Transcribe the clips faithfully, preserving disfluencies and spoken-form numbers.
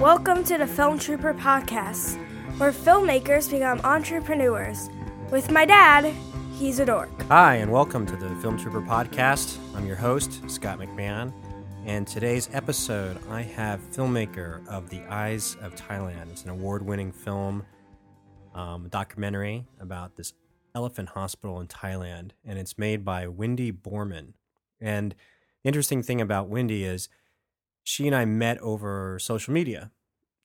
Welcome to the Film Trooper Podcast, where filmmakers become entrepreneurs. With my dad, he's a dork. Hi, and welcome to the Film Trooper Podcast. I'm your host, Scott McMahon, and today's episode, I have filmmaker of The Eyes of Thailand. It's an award-winning film, um, a documentary about this elephant hospital in Thailand, and it's made by Windy Borman. And the interesting thing about Windy is she and I met over social media,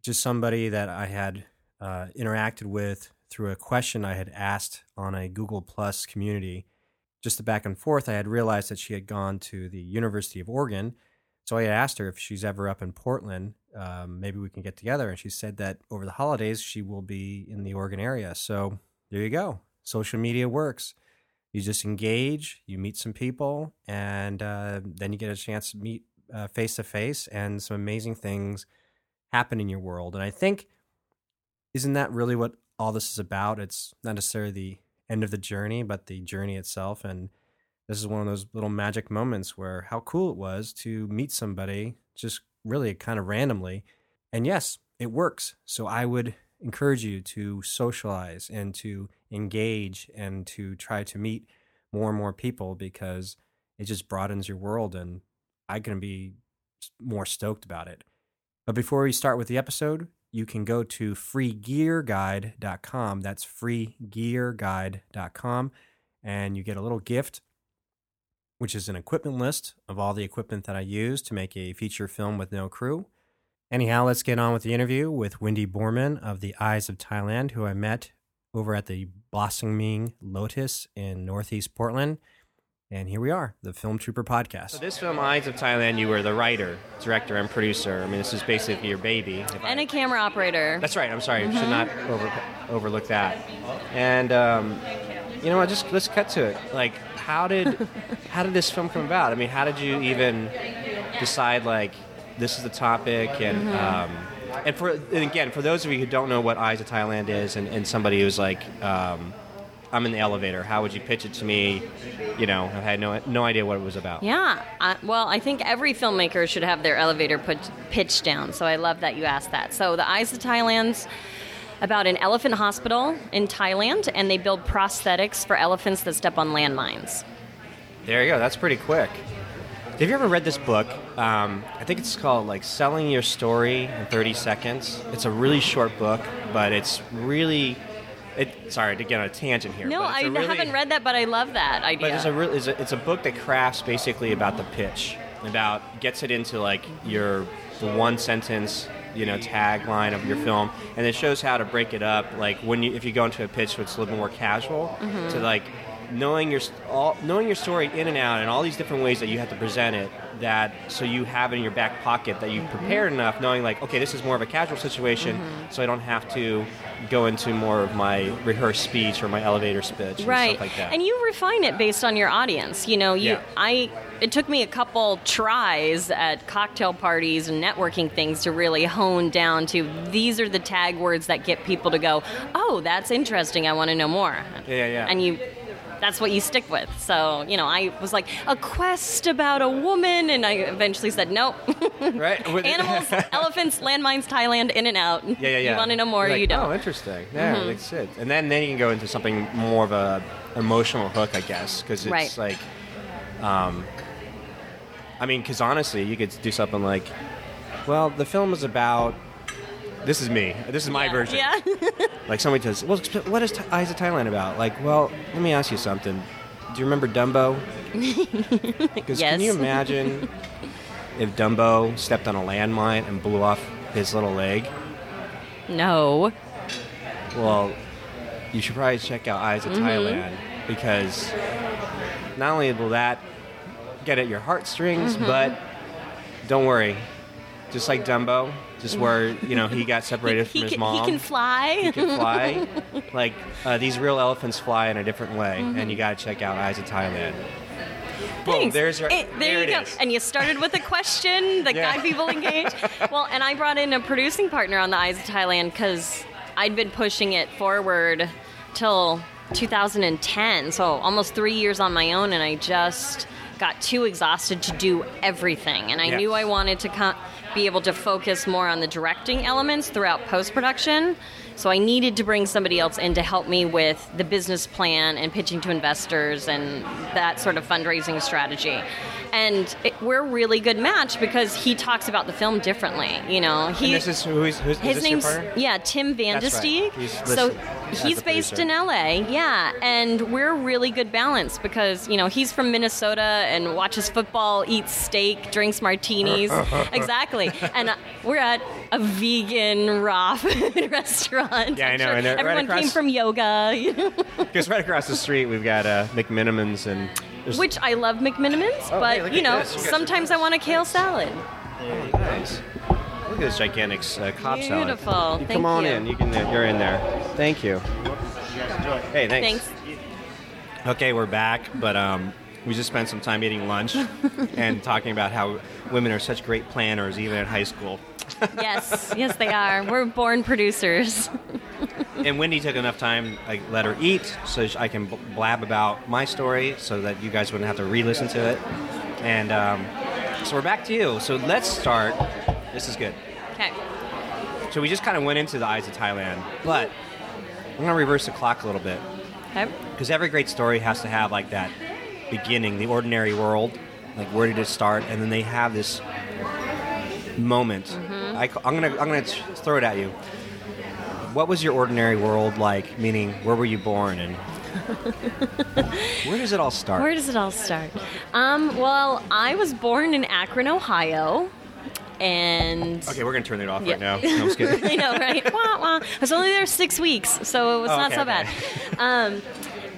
just somebody that I had uh, interacted with through a question I had asked on a Google Plus community. Just the back and forth, I had realized that she had gone to the University of Oregon, so I had asked her if she's ever up in Portland, um, maybe we can get together, and she said that over the holidays she will be in the Oregon area. So there you go. Social media works. You just engage, you meet some people, and uh, then you get a chance to meet Uh, face-to-face, and some amazing things happen in your world. And I think, isn't that really what all this is about? It's not necessarily the end of the journey, but the journey itself. And this is one of those little magic moments where how cool it was to meet somebody just really kind of randomly. And yes, it works. So I would encourage you to socialize and to engage and to try to meet more and more people, because it just broadens your world, and I can be more stoked about it. But before we start with the episode, you can go to free gear guide dot com. That's free gear guide dot com. And you get a little gift, which is an equipment list of all the equipment that I use to make a feature film with no crew. Anyhow, let's get on with the interview with Windy Borman of The Eyes of Thailand, who I met over at the Blossoming Lotus in Northeast Portland. And here we are, the Film Trooper Podcast. So this film, Eyes of Thailand, you were the writer, director, and producer. I mean, this is basically your baby. And a camera operator. That's right. I'm sorry. Mm-hmm. Should not over, overlook that. And um, you know what? Just let's cut to it. Like, how did how did this film come about? I mean, how did you even decide like this is the topic? And mm-hmm. um, and for and again, for those of you who don't know what Eyes of Thailand is, and, and somebody who's like. Um, I'm in the elevator. How would you pitch it to me? You know, I had no no idea what it was about. Yeah. I, well, I think every filmmaker should have their elevator put, pitch down, so I love that you asked that. So The Eyes of Thailand's about an elephant hospital in Thailand, and they build prosthetics for elephants that step on landmines. There you go. That's pretty quick. Have you ever read this book? Um, I think it's called, like, Selling Your Story in thirty seconds. It's a really short book, but it's really... It, sorry to get on a tangent here. No, but I really, haven't read that, but I love that idea. But it's a, re- it's a it's a book that crafts basically about the pitch, about gets it into like your the one sentence, you know, tagline of your film, and it shows how to break it up. Like when you if you go into a pitch, so it's a little more casual, mm-hmm. to like knowing your all, knowing your story in and out, and all these different ways that you have to present it. That so you have it in your back pocket that you've prepared mm-hmm. enough, knowing like, okay, this is more of a casual situation, mm-hmm. so I don't have to go into more of my rehearsed speech or my elevator speech, right. and stuff like that. And you refine it based on your audience. You know, you yeah. I it took me a couple tries at cocktail parties and networking things to really hone down to these are the tag words that get people to go, oh, that's interesting, I want to know more. Yeah, yeah. And you. That's what you stick with. So, you know, I was like, a quest about a woman, and I eventually said, nope. Right. Animals, elephants, landmines, Thailand, in and out. Yeah, yeah, yeah. You want to know more, like, or you don't. Oh, interesting. Yeah, mm-hmm. That's it. And then, then you can go into something more of a emotional hook, I guess, because it's right. like, um, I mean, because honestly, you could do something like, well, the film is about... This is me. This is my yeah. version. Yeah. Like somebody says, well, what is Th- Eyes of Thailand about? Like, well, let me ask you something. Do you remember Dumbo? Because yes. Can you imagine if Dumbo stepped on a landmine and blew off his little leg? No. Well, you should probably check out Eyes of mm-hmm. Thailand, because not only will that get at your heartstrings, mm-hmm. but don't worry. Just like Dumbo. Just where, you know, he got separated he, he from his can, mom. He can fly. He can fly. Like, uh, these real elephants fly in a different way, mm-hmm. and you got to check out Eyes of Thailand. Boom, there's our, it, there, there you it go. Is. And you started with a question that yeah. got people engaged. Well, and I brought in a producing partner on the Eyes of Thailand because I'd been pushing it forward till two thousand ten, so almost three years on my own, and I just got too exhausted to do everything. And I yes. knew I wanted to come... be able to focus more on the directing elements throughout post-production. So I needed to bring somebody else in to help me with the business plan and pitching to investors and that sort of fundraising strategy. And it, we're a really good match because he talks about the film differently. You know, he. And this is who is, who's, his is this name's your partner? Yeah, Tim van de Steeg. Right. So he's based in L A. Yeah, and we're a really good balance because you know he's from Minnesota and watches football, eats steak, drinks martinis. Exactly, and uh, we're at a vegan raw food restaurant. Yeah, I know. Sure. And everyone right across, came from yoga. Because right across the street, we've got uh, McMenamins, and which I love McMenamins, oh, but hey, you know, you sometimes I want a kale salad. There you go. Nice. Look at this gigantic uh, cob Beautiful. salad. Beautiful. You come on you. in. You can. Uh, you're in there. Thank you. Hey, thanks. Thanks. Okay, we're back, but um, we just spent some time eating lunch and talking about how women are such great planners, even at high school. Yes, yes, they are. We're born producers. And Windy took enough time, I let her eat, so I can blab about my story so that you guys wouldn't have to re-listen to it. And um, so we're back to you. So let's start. This is good. Okay. So we just kind of went into the Eyes of Thailand, but I'm going to reverse the clock a little bit. Okay. Because every great story has to have, like, that beginning, the ordinary world, like, where did it start? And then they have this moment. Mm-hmm. I, I'm gonna I'm gonna throw it at you. What was your ordinary world like? Meaning, where were you born, and where does it all start? Where does it all start? Um, well, I was born in Akron, Ohio, and okay, we're gonna turn it off yeah. right now. No, I'm just kidding. I know, right? Wah, wah. I was only there six weeks, so it was oh, not okay, so bad. Okay. Um,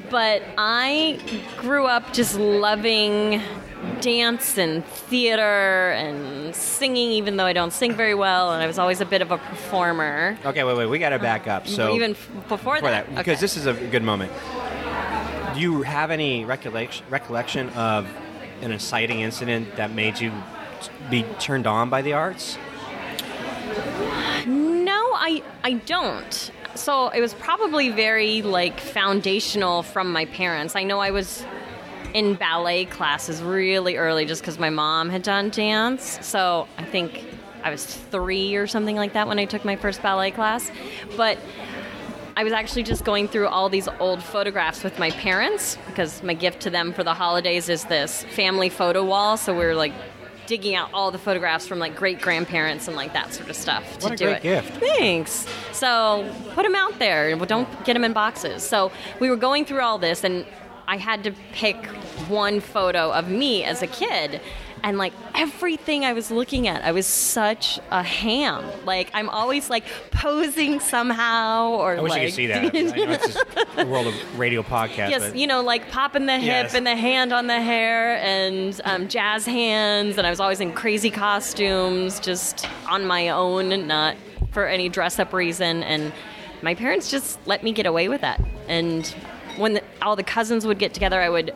but I grew up just loving dance and theater and singing, even though I don't sing very well, and I was always a bit of a performer. Okay, wait, wait, we got to back up. So even f- before, before that, that because okay. this is a good moment. Do you have any recollection recollection of an inciting incident that made you be turned on by the arts? No, I I don't. So it was probably very like foundational from my parents. I know I was in ballet classes really early just because my mom had done dance. So I think I was three or something like that when I took my first ballet class. But I was actually just going through all these old photographs with my parents because my gift to them for the holidays is this family photo wall. So we were like digging out all the photographs from like great-grandparents and like that sort of stuff what to a do great it. Gift. Thanks. So put them out there. Don't get them in boxes. So we were going through all this and I had to pick one photo of me as a kid, and like everything I was looking at, I was such a ham. Like I'm always like posing somehow, or I wish like, you could see that. I know it's just the world of radio podcasts. Yes, but you know, like popping the hip yes. and the hand on the hair, and um, jazz hands, and I was always in crazy costumes, just on my own, and not for any dress-up reason. And my parents just let me get away with that, and when the, all the cousins would get together, I would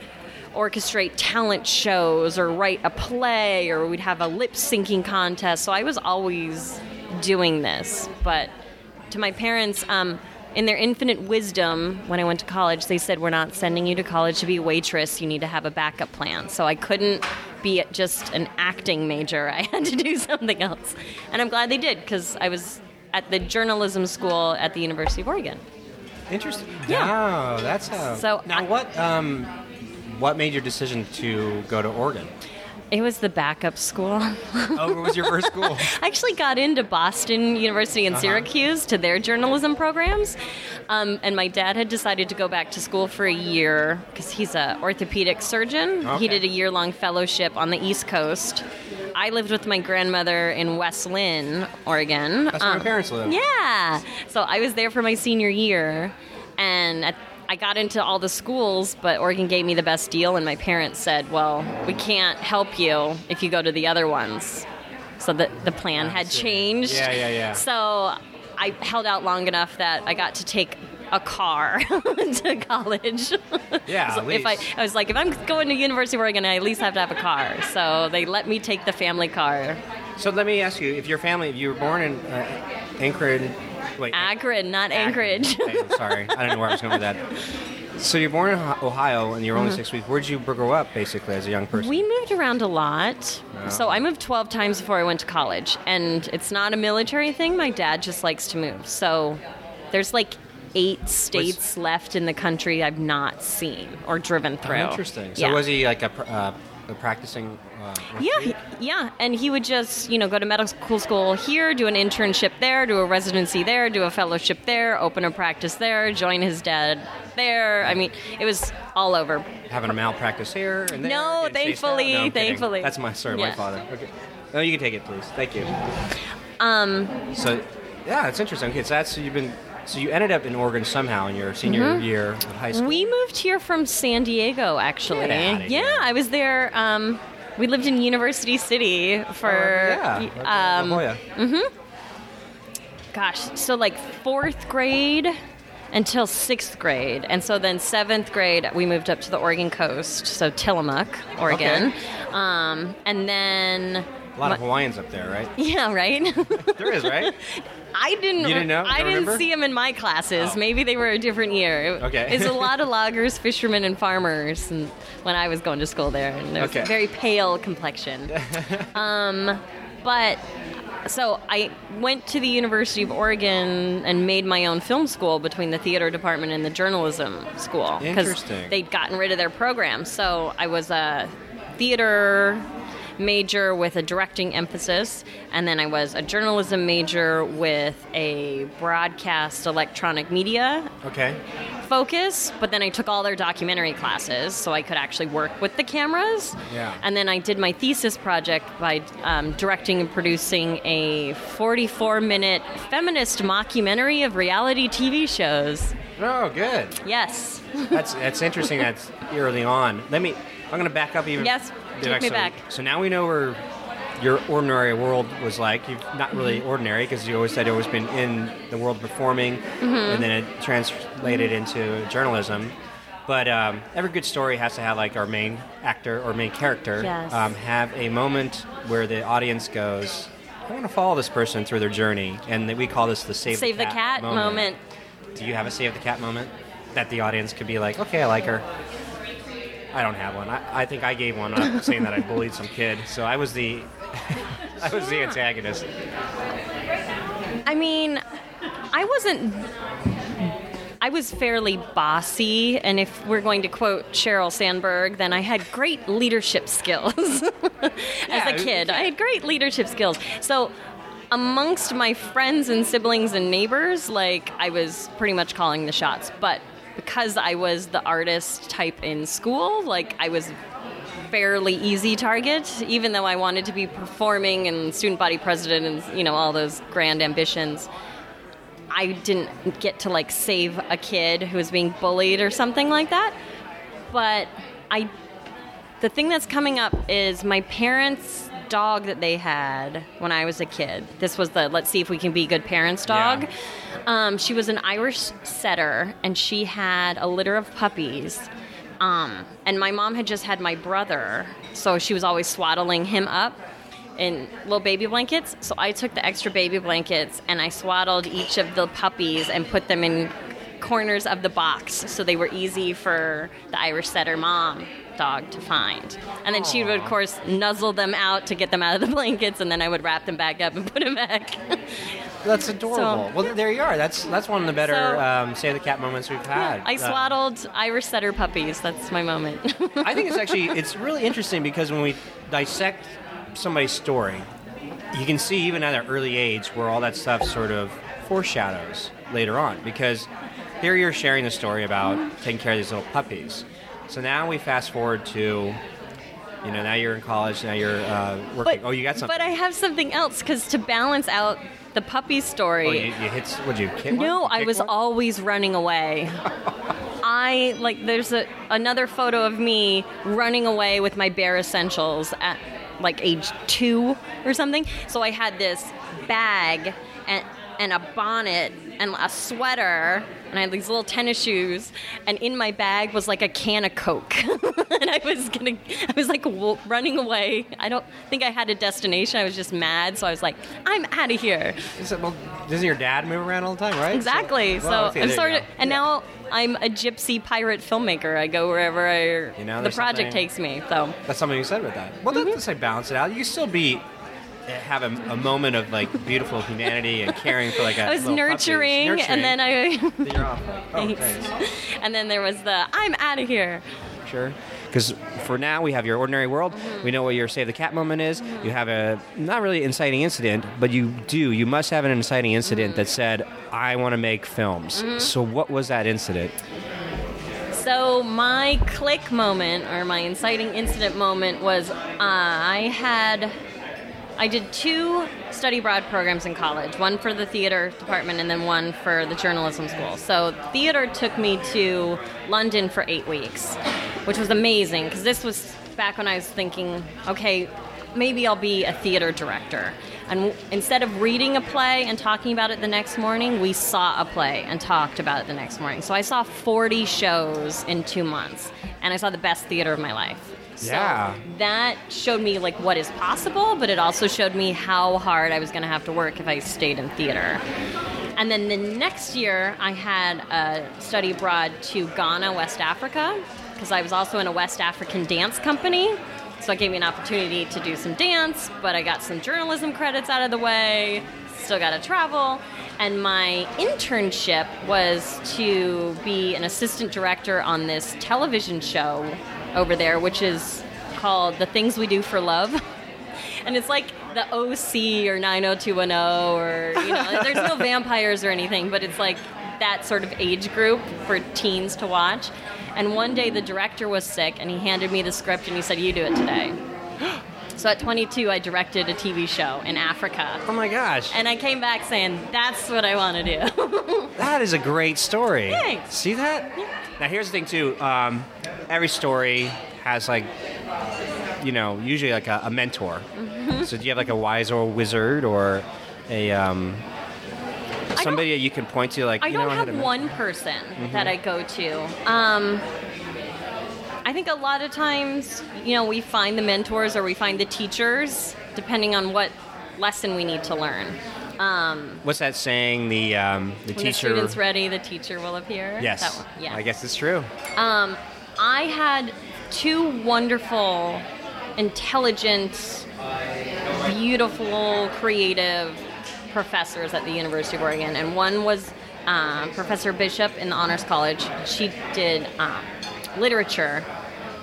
orchestrate talent shows or write a play, or we'd have a lip-syncing contest. So I was always doing this. But to my parents, um, in their infinite wisdom, when I went to college, they said, we're not sending you to college to be a waitress. You need to have a backup plan. So I couldn't be just an acting major. I had to do something else. And I'm glad they did, because I was at the journalism school at the University of Oregon. Interesting. Yeah. Wow, that's how. So now, I, what um, what made your decision to go to Oregon? It was the backup school. Oh, what was your first school? I actually got into Boston University in uh-huh. Syracuse to their journalism programs, um, and my dad had decided to go back to school for a year because he's an orthopedic surgeon. Okay. He did a year-long fellowship on the East Coast. I lived with my grandmother in West Linn, Oregon. That's where um, my parents live. Yeah. So I was there for my senior year, and I got into all the schools, but Oregon gave me the best deal, and my parents said, well, we can't help you if you go to the other ones. So the, the plan That's had it. changed. Yeah, yeah, yeah. So I held out long enough that I got to take a car to college. Yeah, so at least. If I, I was like, if I'm going to University of Oregon, I at least have to have a car. So they let me take the family car. So let me ask you, if your family, if you were born in uh, Anchorage, wait, Akron, not Anchorage. Anchorage. Okay, I'm sorry, I don't know where I was going with that. So you're born in Ohio, and you're only mm-hmm. six weeks. Where did you grow up, basically, as a young person? We moved around a lot. Oh. So I moved twelve times before I went to college, and it's not a military thing. My dad just likes to move. So there's like eight states What's... left in the country I've not seen or driven through. Oh, interesting. So yeah. was he like a... Uh, practicing uh, yeah yeah and he would just, you know, go to medical school here, do an internship there, do a residency there, do a fellowship there, open a practice there, join his dad there. I mean, it was all over, having a malpractice here and there. no thankfully no, thankfully that's my sorry yeah. my father okay no you can take it please thank you um so yeah it's interesting okay so that's so you've been So you ended up in Oregon somehow in your senior mm-hmm. year of high school. We moved here from San Diego, actually. Get out of yeah, here. I was there. Um, we lived in University City for... Uh, yeah, um, La Jolla. Mm-hmm. Gosh, so like fourth grade until sixth grade. And so then seventh grade, we moved up to the Oregon coast, so Tillamook, Oregon. Okay. Um, and then... A lot of Hawaiians up there, right? Yeah, right? There is, right? I didn't. You didn't know? I didn't remember? see them in my classes. Oh. Maybe they were a different year. It, okay. It's a lot of loggers, fishermen, and farmers. And when I was going to school there, and there was okay. a very pale complexion. um, but so I went to the University of Oregon and made my own film school between the theater department and the journalism school. Interesting. Because they'd gotten rid of their program, so I was a theater major with a directing emphasis, and then I was a journalism major with a broadcast electronic media okay. focus, but then I took all their documentary classes so I could actually work with the cameras. Yeah. And then I did my thesis project by um, directing and producing a forty-four minute feminist mockumentary of reality T V shows. Oh, good. Yes. That's that's interesting. That's early on. Let me... I'm going to back up even... Yes. Take me back. So now we know where your ordinary world was like. You've not really ordinary, because you always said you've always been in the world of performing, mm-hmm. and then it translated into journalism. But um, every good story has to have like our main actor or main character yes. um, have a moment where the audience goes, I want to follow this person through their journey. And we call this the Save, Save the Cat, the cat moment. moment. Do you have a Save the Cat moment that the audience could be like, okay, I like her? I don't have one. I, I think I gave one up saying that I bullied some kid. So I was the I was yeah. the antagonist. I mean, I wasn't... I was fairly bossy, and if we're going to quote Sheryl Sandberg, then I had great leadership skills as yeah, a kid. Yeah. I had great leadership skills. So amongst my friends and siblings and neighbors, like, I was pretty much calling the shots, but because I was the artist type in school, like, I was fairly easy target, even though I wanted to be performing and student body president and, you know, all those grand ambitions. I didn't get to, like, save a kid who was being bullied or something like that. But I, the thing that's coming up is my parents' dog that they had when I was a kid. This was the let's see if we can be good parents dog. Yeah. Um, she was an Irish setter, and she had a litter of puppies. Um, and my mom had just had my brother, so she was always swaddling him up in little baby blankets. So I took the extra baby blankets, and I swaddled each of the puppies and put them in corners of the box so they were easy for the Irish setter mom dog to find. And then Aww. She would, of course, nuzzle them out to get them out of the blankets, and then I would wrap them back up and put them back. That's adorable. So, well, there you are. That's that's one of the better so, um, Save the Cat moments we've had. I swaddled um, Irish setter puppies. That's my moment. I think it's actually, it's really interesting, because when we dissect somebody's story, you can see even at an early age where all that stuff sort of foreshadows later on, because here you're sharing the story about mm-hmm. taking care of these little puppies. So now we fast forward to... You know, now you're in college, now you're uh, working. But, oh, you got something. But I have something else, because to balance out the puppy story... Oh, you, you hit... What, you kick one? No, I was one? always running away. I, like, there's a, another photo of me running away with my bare essentials at, like, age two or something. So I had this bag and and a bonnet and a sweater, and I had these little tennis shoes, and in my bag was like a can of Coke. And I was gonna, I was like w- running away. I don't think I had a destination. I was just mad, so I was like, I'm out of here. So, well, doesn't your dad move around all the time, right? Exactly. So, well, so I'm sort of, and yeah. now I'm a gypsy pirate filmmaker. I go wherever I, you know, the project takes me. So that's something you said with that. Well, mm-hmm. let's say balance it out. You can still be. Have a, a moment of like beautiful humanity and caring for like a. I was nurturing, nurturing, and then I. You're off. Oh, thanks. And then there was the I'm out of here. Sure, because for now we have your ordinary world. Mm-hmm. We know what your save the cat moment is. Mm-hmm. You have a not really inciting incident, but you do. You must have an inciting incident mm-hmm. that said, "I want to make films." Mm-hmm. So what was that incident? So my click moment or my inciting incident moment was uh, I had. I did two study abroad programs in college, one for the theater department and then one for the journalism school. So theater took me to London for eight weeks, which was amazing because this was back when I was thinking, okay, maybe I'll be a theater director. And w- instead of reading a play and talking about it the next morning, we saw a play and talked about it the next morning. So I saw forty shows in two months, and I saw the best theater of my life. So yeah. that showed me like what is possible, but it also showed me how hard I was going to have to work if I stayed in theater. And then the next year, I had a study abroad to Ghana, West Africa, because I was also in a West African dance company. So it gave me an opportunity to do some dance, but I got some journalism credits out of the way, still got to travel. And my internship was to be an assistant director on this television show over there, which is called The Things We Do for Love. And it's like the O C or nine oh two one oh or, you know, there's no vampires or anything, but it's like that sort of age group for teens to watch. And one day the director was sick and he handed me the script and he said, you do it today. So at twenty-two, I directed a T V show in Africa. Oh, my gosh. And I came back saying, that's what I want to do. That is a great story. Thanks. See that? Yeah. Now, here's the thing, too. Um, every story has, like, you know, usually, like, a, a mentor. Mm-hmm. So do you have, like, a wise or wizard or a... Um, somebody that you can point to, like... I you don't know, have I one person mm-hmm. that I go to. Um... I think a lot of times, you know, we find the mentors or we find the teachers, depending on what lesson we need to learn. Um, What's that saying? The um, the when teacher. When the student's ready, the teacher will appear. Yes, that one. Yeah. I guess it's true. Um, I had two wonderful, intelligent, beautiful, creative professors at the University of Oregon, and one was uh, Professor Bishop in the Honors College. She did. Uh, literature,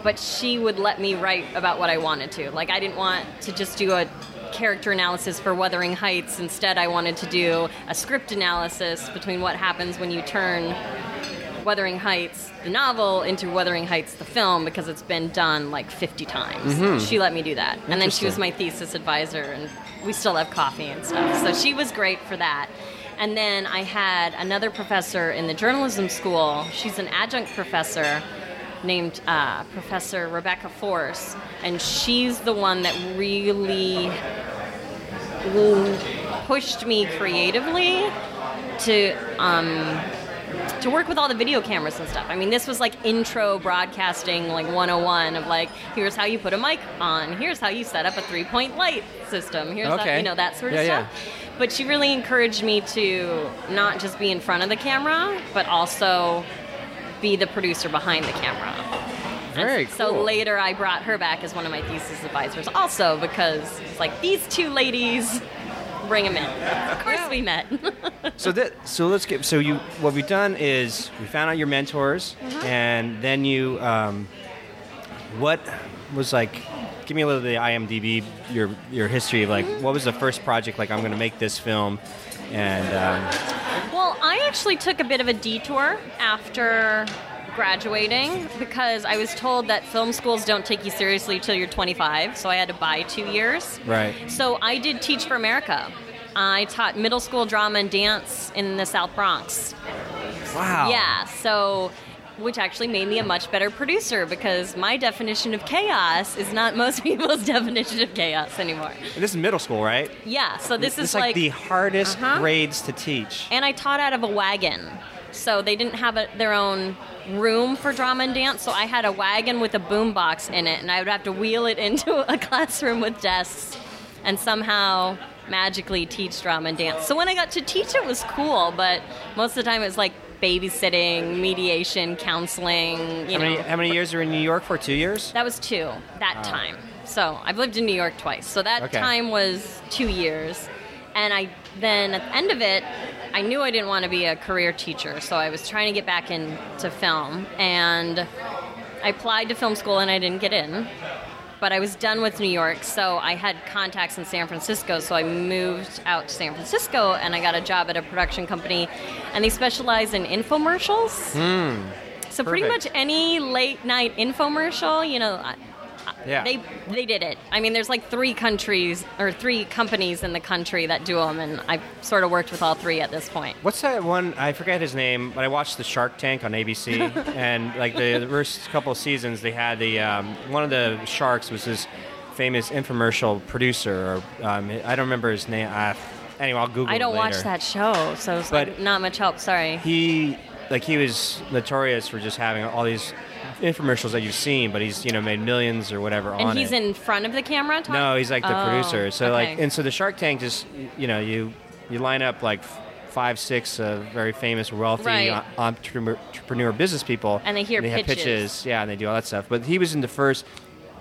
but she would let me write about what I wanted to. Like, I didn't want to just do a character analysis for Wuthering Heights. Instead, I wanted to do a script analysis between what happens when you turn Wuthering Heights, the novel, into Wuthering Heights, the film, because it's been done like fifty times. Mm-hmm. She let me do that. And then she was my thesis advisor, and we still have coffee and stuff. So she was great for that. And then I had another professor in the journalism school. She's an adjunct professor named uh, Professor Rebecca Force, and she's the one that really pushed me creatively to um, to work with all the video cameras and stuff. I mean, this was like intro broadcasting, like one oh one of like, here's how you put a mic on, here's how you set up a three-point light system, here's okay. how, you know, that sort of yeah, stuff. Yeah. But she really encouraged me to not just be in front of the camera, but also be the producer behind the camera. Very and so cool. So later I brought her back as one of my thesis advisors also because it's like, these two ladies, bring them in. Of course yeah. we met. so that so let's get, so you what we've done is we found out your mentors uh-huh. and then you, um, what was like, give me a little of the IMDb, your your history of like, mm-hmm. what was the first project like, I'm going to make this film and... Um, Well, I actually took a bit of a detour after graduating because I was told that film schools don't take you seriously till you're twenty-five, so I had to buy two years. Right. So I did Teach for America. I taught middle school drama and dance in the South Bronx. Wow. Yeah, so which actually made me a much better producer, because my definition of chaos is not most people's definition of chaos anymore. And this is middle school, right? Yeah, so this, this is like... like the hardest uh-huh. grades to teach. And I taught out of a wagon, so they didn't have a, their own room for drama and dance, so I had a wagon with a boombox in it, and I would have to wheel it into a classroom with desks and somehow magically teach drama and dance. So when I got to teach, it was cool, but most of the time it was like babysitting, mediation, counseling. You how, many, know. how many years were in New York for? Two years? That was two, that oh. time. So I've lived in New York twice. So that okay. time was two years. And I then at the end of it, I knew I didn't want to be a career teacher. So I was trying to get back into film. And I applied to film school and I didn't get in. But I was done with New York, so I had contacts in San Francisco, so I moved out to San Francisco, and I got a job at a production company, and they specialize in infomercials. Mm, so perfect. Pretty much any late-night infomercial, you know, yeah. they they did it. I mean, there's like three countries, or three companies in the country that do them, and I've sort of worked with all three at this point. What's that one, I forget his name, but I watched the Shark Tank on A B C, and like the, the first couple of seasons, they had the, um, one of the sharks was this famous infomercial producer, or um, I don't remember his name, uh, anyway, I'll Google it later. I don't watch that show, so it's like not much help, sorry. He, like he was notorious for just having all these infomercials that you've seen, but he's, you know, made millions or whatever on it. And he's in front of the camera talking? No, he's like the oh, producer. So okay. like, and so the Shark Tank just, you know, you you line up like five, six uh, very famous, wealthy right. entrepreneur business people. And they hear and they pitches. Have pitches. Yeah, and they do all that stuff. But he was in the first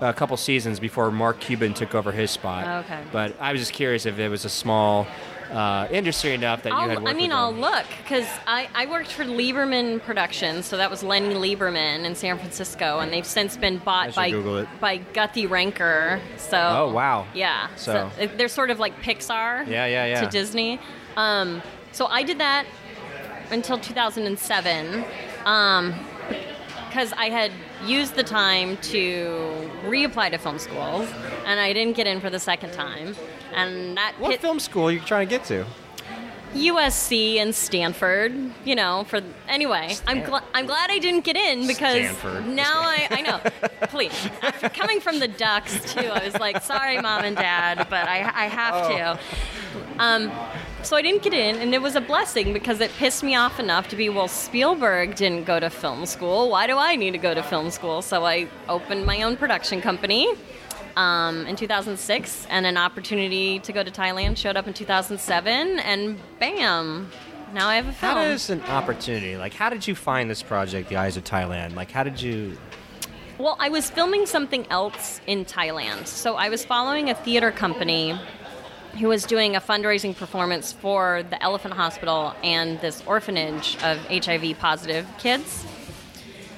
uh, couple seasons before Mark Cuban took over his spot. Okay. But I was just curious if it was a small... Uh, industry enough that I'll, you had worked I mean, with I'll them. Look, because I, I worked for Lieberman Productions, so that was Lenny Lieberman in San Francisco, and they've since been bought by by Guthrie Ranker. So, oh, wow. Yeah. So. so they're sort of like Pixar yeah, yeah, yeah. to Disney. Um, so I did that until two thousand seven, um, because I had used the time to reapply to film schools, and I didn't get in for the second time. And that what pit, film school are you trying to get to? U S C and Stanford, you know. For anyway, Stanford. I'm gl- I'm glad I didn't get in because Stanford. now I I know. Please, after coming from the Ducks too, I was like, sorry, Mom and Dad, but I I have to. Oh. Um, so I didn't get in, and it was a blessing because it pissed me off enough to be, well, Spielberg didn't go to film school. Why do I need to go to film school? So I opened my own production company. Um, in two thousand six, and an opportunity to go to Thailand showed up in two thousand seven, and bam, now I have a film. How does an opportunity, like how did you find this project, The Eyes of Thailand? Like how did you... Well, I was filming something else in Thailand. So I was following a theater company who was doing a fundraising performance for the Elephant Hospital and this orphanage of H I V-positive kids.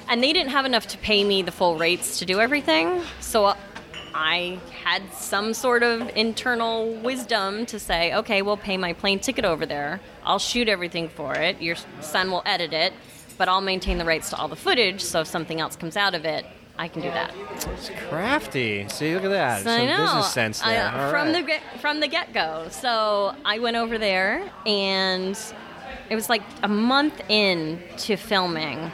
And they didn't have enough to pay me the full rates to do everything, so... Uh, I had some sort of internal wisdom to say, okay, we'll pay my plane ticket over there. I'll shoot everything for it. Your son will edit it, but I'll maintain the rights to all the footage, so if something else comes out of it, I can do that. It's crafty. See, look at that. So some I know. business sense there. I, from, right. the, from the get-go. So I went over there, and it was like a month in to filming.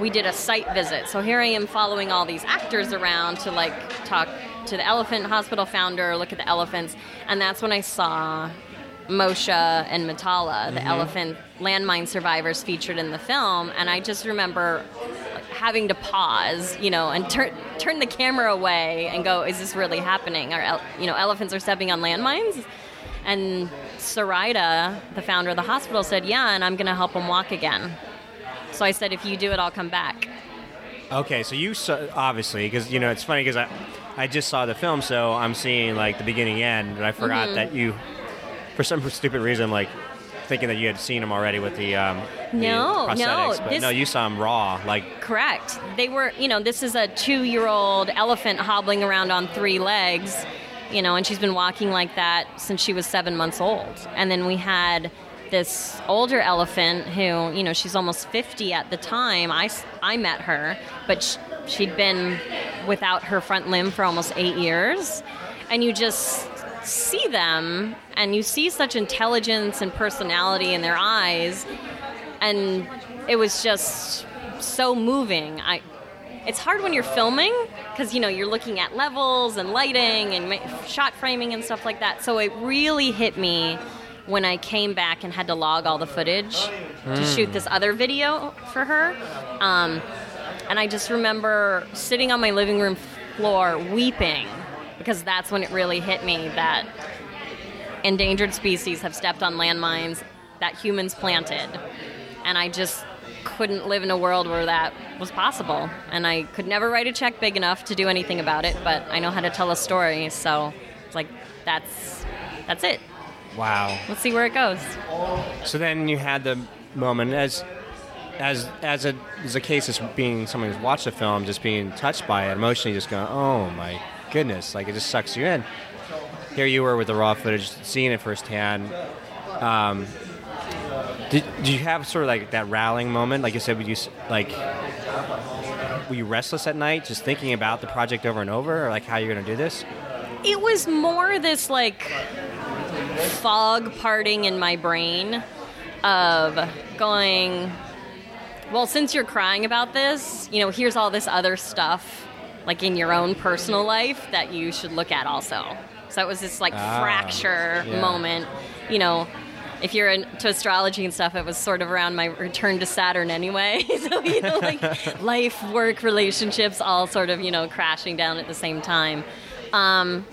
We did a site visit. So here I am following all these actors around to like talk to the Elephant Hospital founder, look at the elephants. And that's when I saw Moshe and Matala, the mm-hmm. elephant landmine survivors featured in the film. And I just remember having to pause, you know, and turn turn the camera away and go, is this really happening? Are el- you know, elephants are stepping on landmines? And Sarita, the founder of the hospital, said, yeah, and I'm going to help them walk again. So I said, if you do it, I'll come back. Okay, so you saw, obviously, because, you know, it's funny because I, I just saw the film, so I'm seeing, like, the beginning end, and I forgot mm-hmm. that you, for some stupid reason, like, thinking that you had seen them already with the, um, no, the prosthetics. No, but this, no, you saw them raw, like. Correct. They were, you know, this is a two-year-old elephant hobbling around on three legs, you know, and she's been walking like that since she was seven months old. And then we had... this older elephant who, you know, she's almost fifty at the time. I, I met her, but sh- she'd been without her front limb for almost eight years. And you just see them, and you see such intelligence and personality in their eyes. And it was just so moving. I, it's hard when you're filming because, you know, you're looking at levels and lighting and shot framing and stuff like that. So it really hit me when I came back and had to log all the footage mm. to shoot this other video for her. Um, and I just remember sitting on my living room floor weeping because that's when it really hit me that endangered species have stepped on landmines that humans planted. And I just couldn't live in a world where that was possible. And I could never write a check big enough to do anything about it, but I know how to tell a story. So it's like, that's that's it. Wow. Let's see where it goes. So then you had the moment as as as a as a case as being someone who's watched the film, just being touched by it, emotionally just going, oh my goodness, like it just sucks you in. Here you were with the raw footage, seeing it firsthand. Um, did, did you have sort of like that rallying moment? Like you said, would you like were you restless at night, just thinking about the project over and over, or like how you're going to do this? It was more this like fog parting in my brain of going, well, since you're crying about this, you know, here's all this other stuff like in your own personal life that you should look at also. So it was this like ah, fracture yeah. moment, you know, if you're into astrology and stuff, it was sort of around my return to Saturn anyway. So, you know, like life, work, relationships, all sort of, you know, crashing down at the same time. Um,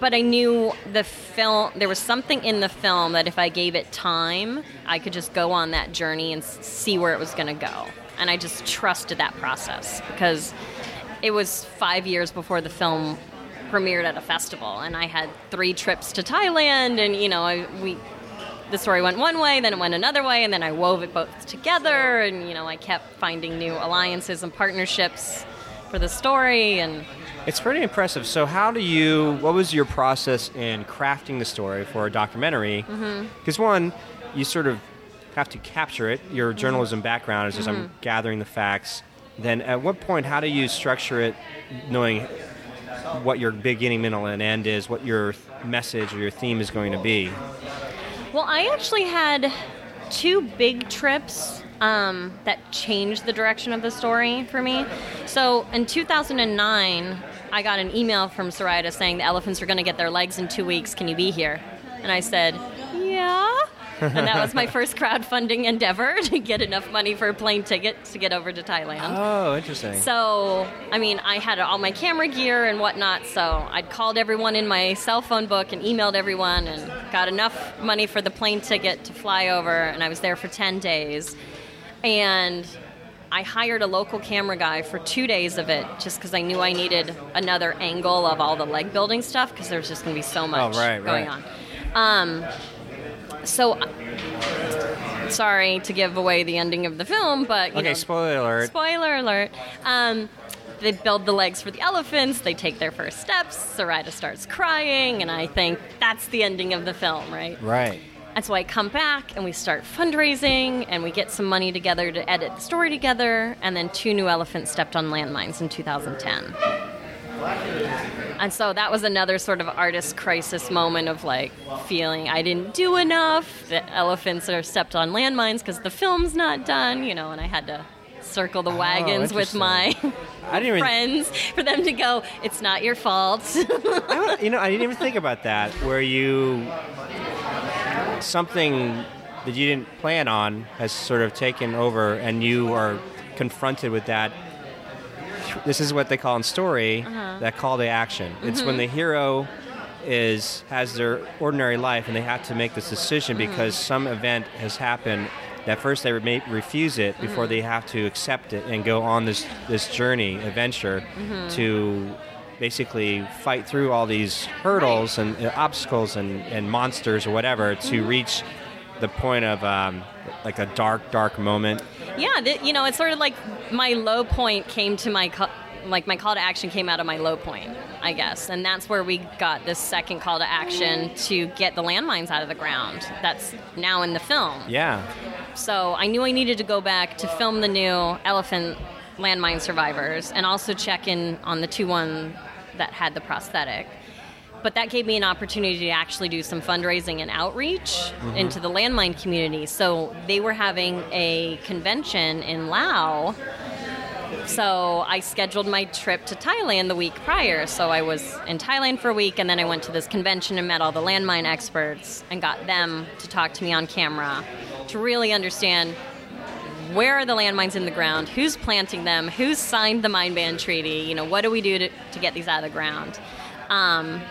But I knew the film, there was something in the film that if I gave it time, I could just go on that journey and see where it was going to go. And I just trusted that process because it was five years before the film premiered at a festival. And I had three trips to Thailand and, you know, I, we the story went one way, then it went another way, and then I wove it both together. And, you know, I kept finding new alliances and partnerships for the story and... It's pretty impressive. So how do you, what was your process in crafting the story for a documentary? Because mm-hmm. one, you sort of have to capture it. Your mm-hmm. journalism background is just mm-hmm. I'm gathering the facts. Then at what point, how do you structure it knowing what your beginning, middle, and end is, what your message or your theme is going to be? Well, I actually had two big trips Um, that changed the direction of the story for me. So in two thousand nine, I got an email from Sarita saying the elephants are going to get their legs in two weeks. Can you be here? And I said, yeah. And that was my first crowdfunding endeavor to get enough money for a plane ticket to get over to Thailand. Oh, interesting. So, I mean, I had all my camera gear and whatnot, so I'd called everyone in my cell phone book and emailed everyone and got enough money for the plane ticket to fly over, and I was there for ten days. And I hired a local camera guy for two days of it just because I knew I needed another angle of all the leg building stuff because there's just going to be so much oh, right, going right. on. Um, so, sorry to give away the ending of the film, but... You okay, know, spoiler alert. Spoiler alert. Um, they build the legs for the elephants. They take their first steps. Sarita starts crying, and I think that's the ending of the film, right? Right. And so I come back, and we start fundraising, and we get some money together to edit the story together, and then two new elephants stepped on landmines in two thousand ten. And so that was another sort of artist crisis moment of, like, feeling I didn't do enough, the elephants are stepped on landmines because the film's not done, you know, and I had to circle the wagons oh, with my I didn't even... friends for them to go, it's not your fault. I, you know, I didn't even think about that, where you... something that you didn't plan on has sort of taken over and you are confronted with that. This is what they call in story, uh-huh. that call to action. Mm-hmm. It's when the hero is has their ordinary life and they have to make this decision mm-hmm. because some event has happened that first they may refuse it before mm-hmm. they have to accept it and go on this, this journey, adventure, mm-hmm. to... basically fight through all these hurdles right. and uh, obstacles and, and monsters or whatever to mm-hmm. reach the point of um, like a dark, dark moment. Yeah, th- you know, it's sort of like my low point came to my, co- like my call to action came out of my low point, I guess. And that's where we got this second call to action to get the landmines out of the ground. That's now in the film. Yeah. So I knew I needed to go back to film the new elephant landmine survivors and also check in on the two one that had the prosthetic But that gave me an opportunity to actually do some fundraising and outreach mm-hmm. into the landmine community. So they were having a convention in Laos. So I scheduled my trip to Thailand the week prior. So I was in Thailand for a week, and then I went to this convention and met all the landmine experts and got them to talk to me on camera to really understand where are the landmines in the ground, who's planting them, who's signed the mine ban treaty, you know, what do we do to, to get these out of the ground. Um,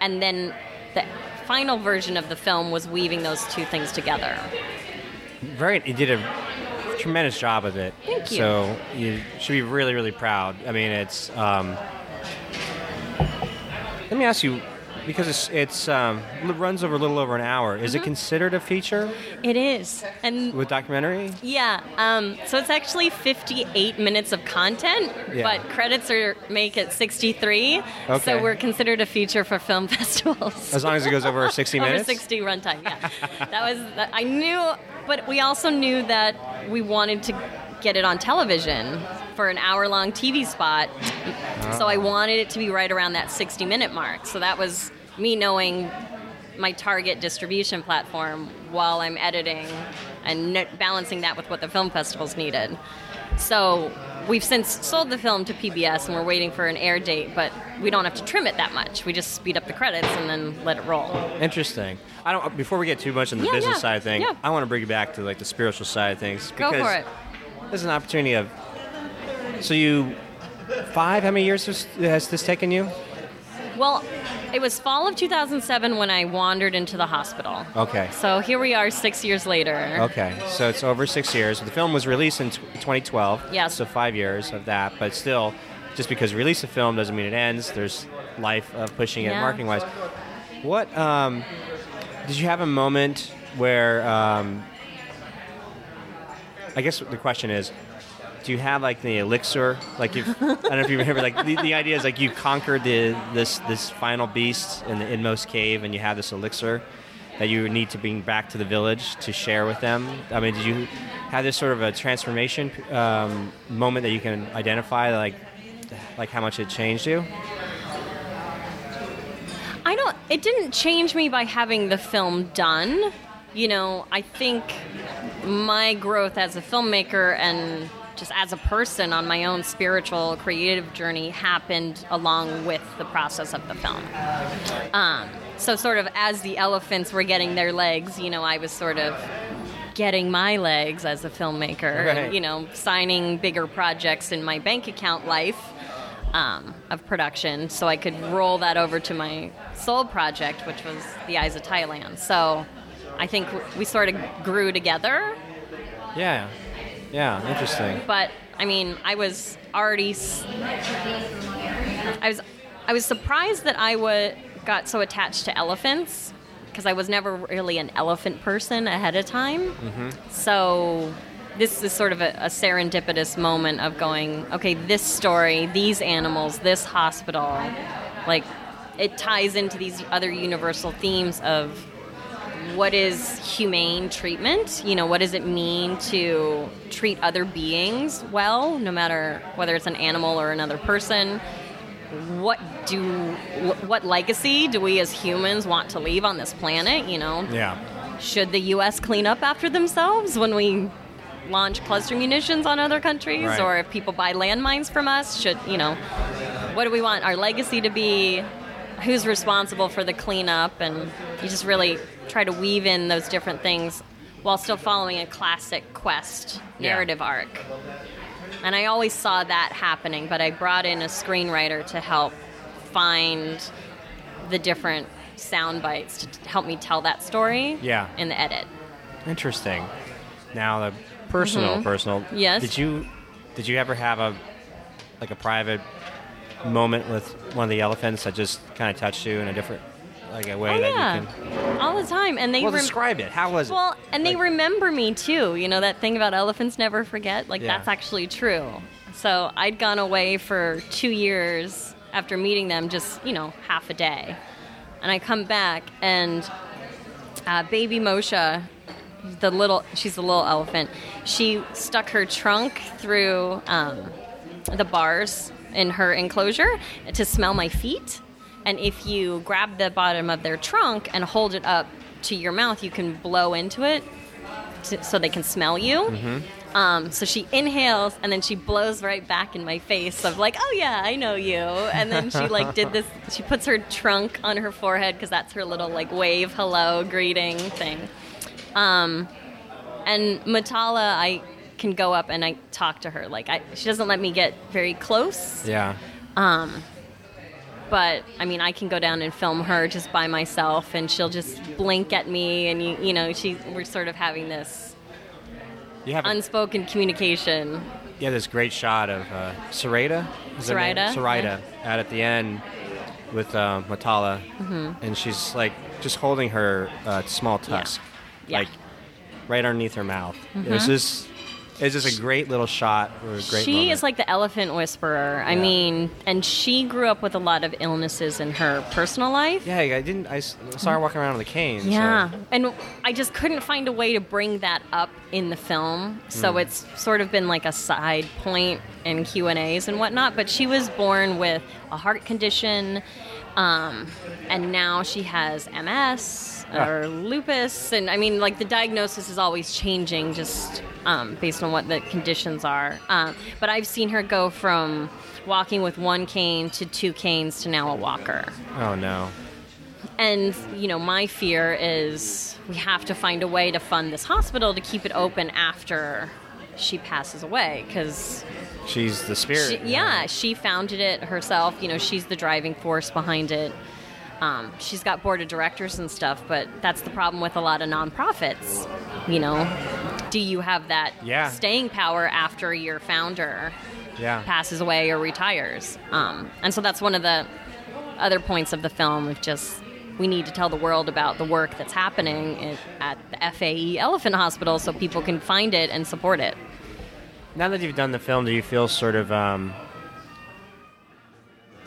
and then the final version of the film was weaving those two things together. Very, you did a tremendous job of it. Thank you. So you should be really, really proud. I mean, it's, um, let me ask you, because it's, it's um, it runs over a little over an hour. Is mm-hmm. it considered a feature? It is. And with documentary? Yeah. Um, so it's actually fifty-eight minutes of content, yeah. but credits are make it sixty-three. Okay. So we're considered a feature for film festivals. As long as it goes over sixty minutes? Over sixty runtime, yeah. That was, I knew, but we also knew that we wanted to get it on television for an hour-long T V spot. Oh. So I wanted it to be right around that sixty-minute mark. So that was me knowing my target distribution platform while I'm editing and n- balancing that with what the film festivals needed. So we've since sold the film to P B S, and we're waiting for an air date, but we don't have to trim it that much. We just speed up the credits and then let it roll. Interesting. I don't. Before we get too much on the yeah, business yeah. side of things, yeah. I want to bring you back to like the spiritual side of things. Go for it. This is an opportunity of, so you, five, how many years has, has this taken you? Well, it was fall of two thousand seven when I wandered into the hospital. Okay. So here we are six years later. Okay. So it's over six years. The film was released in twenty twelve. Yes. So five years of that. But still, just because you release a film doesn't mean it ends. There's life of pushing it yeah. marketing-wise. What, um, did you have a moment where... Um, I guess the question is, do you have like the elixir? Like, you've, I don't know if you remember. Like, the, the idea is like you conquered the this this final beast in the inmost cave, and you have this elixir that you need to bring back to the village to share with them. I mean, did you have this sort of a transformation um, moment that you can identify, like like how much it changed you? I don't. It didn't change me by having the film done. You know, I think my growth as a filmmaker and just as a person on my own spiritual, creative journey happened along with the process of the film. Um, so sort of as the elephants were getting their legs, you know, I was sort of getting my legs as a filmmaker, right. and, you know, signing bigger projects in my bank account life um, of production, so I could roll that over to my sole project, which was The Eyes of Thailand. So... I think we sort of grew together. Yeah. Yeah, interesting. But, I mean, I was already... S- I was I was surprised that I w- got so attached to elephants, because I was never really an elephant person ahead of time. Mm-hmm. So this is sort of a, a serendipitous moment of going, okay, this story, these animals, this hospital, like, it ties into these other universal themes of... what is humane treatment? You know, what does it mean to treat other beings well, no matter whether it's an animal or another person? What do, what legacy do we as humans want to leave on this planet, you know? Yeah. Should the U S clean up after themselves when we launch cluster munitions on other countries? Right. Or if people buy landmines from us, should, you know, what do we want our legacy to be? Who's responsible for the cleanup? And you just really try to weave in those different things while still following a classic quest narrative yeah. arc. And I always saw that happening, but I brought in a screenwriter to help find the different sound bites to t- help me tell that story yeah. in the edit. Interesting. Now, the personal, mm-hmm. personal. Yes. Did you did you ever have a like a private moment with one of the elephants that just kind of touched you in a different like a way oh, that yeah. you can all the time, and they well, rem- describe it. How was well, it? Well, and like, they remember me too. You know that thing about elephants never forget. Like yeah. that's actually true. So I'd gone away for two years after meeting them, just you know half a day, and I come back and uh, baby Moshe, the little she's the little elephant. She stuck her trunk through um, the bars in her enclosure to smell my feet. And if you grab the bottom of their trunk and hold it up to your mouth, you can blow into it to, so they can smell you. Mm-hmm. Um, so she inhales, and then she blows right back in my face of like, oh, yeah, I know you. And then she like did this. She puts her trunk on her forehead because that's her little like wave, hello, greeting thing. Um, and Matala, I can go up and I talk to her. Like I, she doesn't let me get very close. Yeah. Um, but I mean, I can go down and film her just by myself, and she'll just blink at me, and you, you know, she we're sort of having this you have unspoken a, communication. Yeah, this great shot of uh, Sarita, is Sarita, Sarita, yeah. out at the end with uh, Matala, mm-hmm. and she's like just holding her uh, small tusk, yeah. like yeah. right underneath her mouth. Mm-hmm. It was just. It's just a great little shot. Or a great she moment. Is like the elephant whisperer. Yeah. I mean, and she grew up with a lot of illnesses in her personal life. Yeah, I didn't. I saw her walking around with a cane. Yeah, so. And I just couldn't find a way to bring that up in the film. So mm. it's sort of been like a side point in Q and A's and whatnot. But she was born with a heart condition, um, and now she has M S. Or lupus, and I mean, like the diagnosis is always changing, just um, based on what the conditions are. Um, but I've seen her go from walking with one cane to two canes to now a walker. Oh no! And you know, my fear is we have to find a way to fund this hospital to keep it open after she passes away, because she's the spirit. She, yeah, right? She founded it herself. You know, she's the driving force behind it. Um, she's got board of directors and stuff, but that's the problem with a lot of nonprofits. You know, do you have that yeah. staying power after your founder yeah. passes away or retires? Um, and so that's one of the other points of the film of just we need to tell the world about the work that's happening at the F A E Elephant Hospital so people can find it and support it. Now that you've done the film, do you feel sort of um,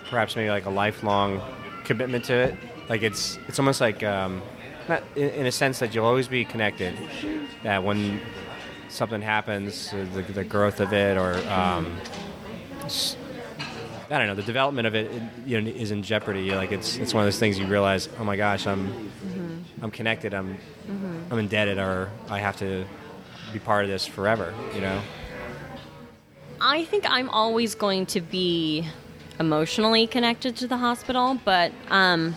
perhaps maybe like a lifelong commitment to it? Like it's it's almost like um not in, in a sense that you'll always be connected, that when something happens, the, the growth of it, or um I don't know, the development of it, it you know is in jeopardy. Like it's it's one of those things you realize, oh my gosh, I'm mm-hmm. I'm connected, I'm mm-hmm. I'm indebted, or I have to be part of this forever. you know I think I'm always going to be emotionally connected to the hospital, but um,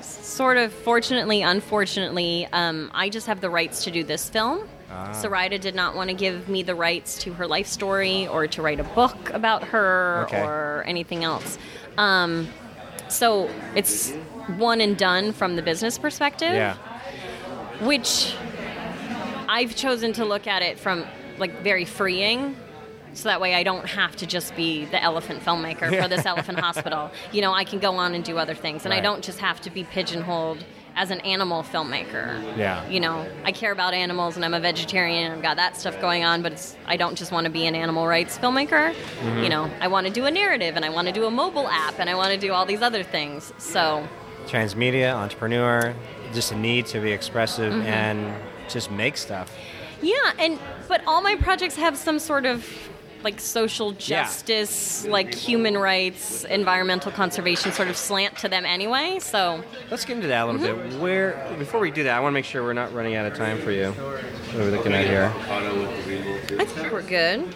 sort of fortunately, unfortunately, um, I just have the rights to do this film. Ah. Sarita did not want to give me the rights to her life story or to write a book about her okay. or anything else. Um, so it's one and done from the business perspective, yeah. which I've chosen to look at it from like very freeing. So that way I don't have to just be the elephant filmmaker for this elephant hospital. You know, I can go on and do other things. And right. I don't just have to be pigeonholed as an animal filmmaker. Yeah. You know, I care about animals and I'm a vegetarian and I've got that stuff going on. But it's, I don't just want to be an animal rights filmmaker. Mm-hmm. You know, I want to do a narrative and I want to do a mobile app and I want to do all these other things. So transmedia, entrepreneur, just a need to be expressive mm-hmm. and just make stuff. Yeah. and But all my projects have some sort of like social justice, yeah. like human rights, environmental conservation sort of slant to them anyway, so. Let's get into that a little mm-hmm. bit. Where, before we do that, I want to make sure we're not running out of time for you. What are we looking at here? I think we're good.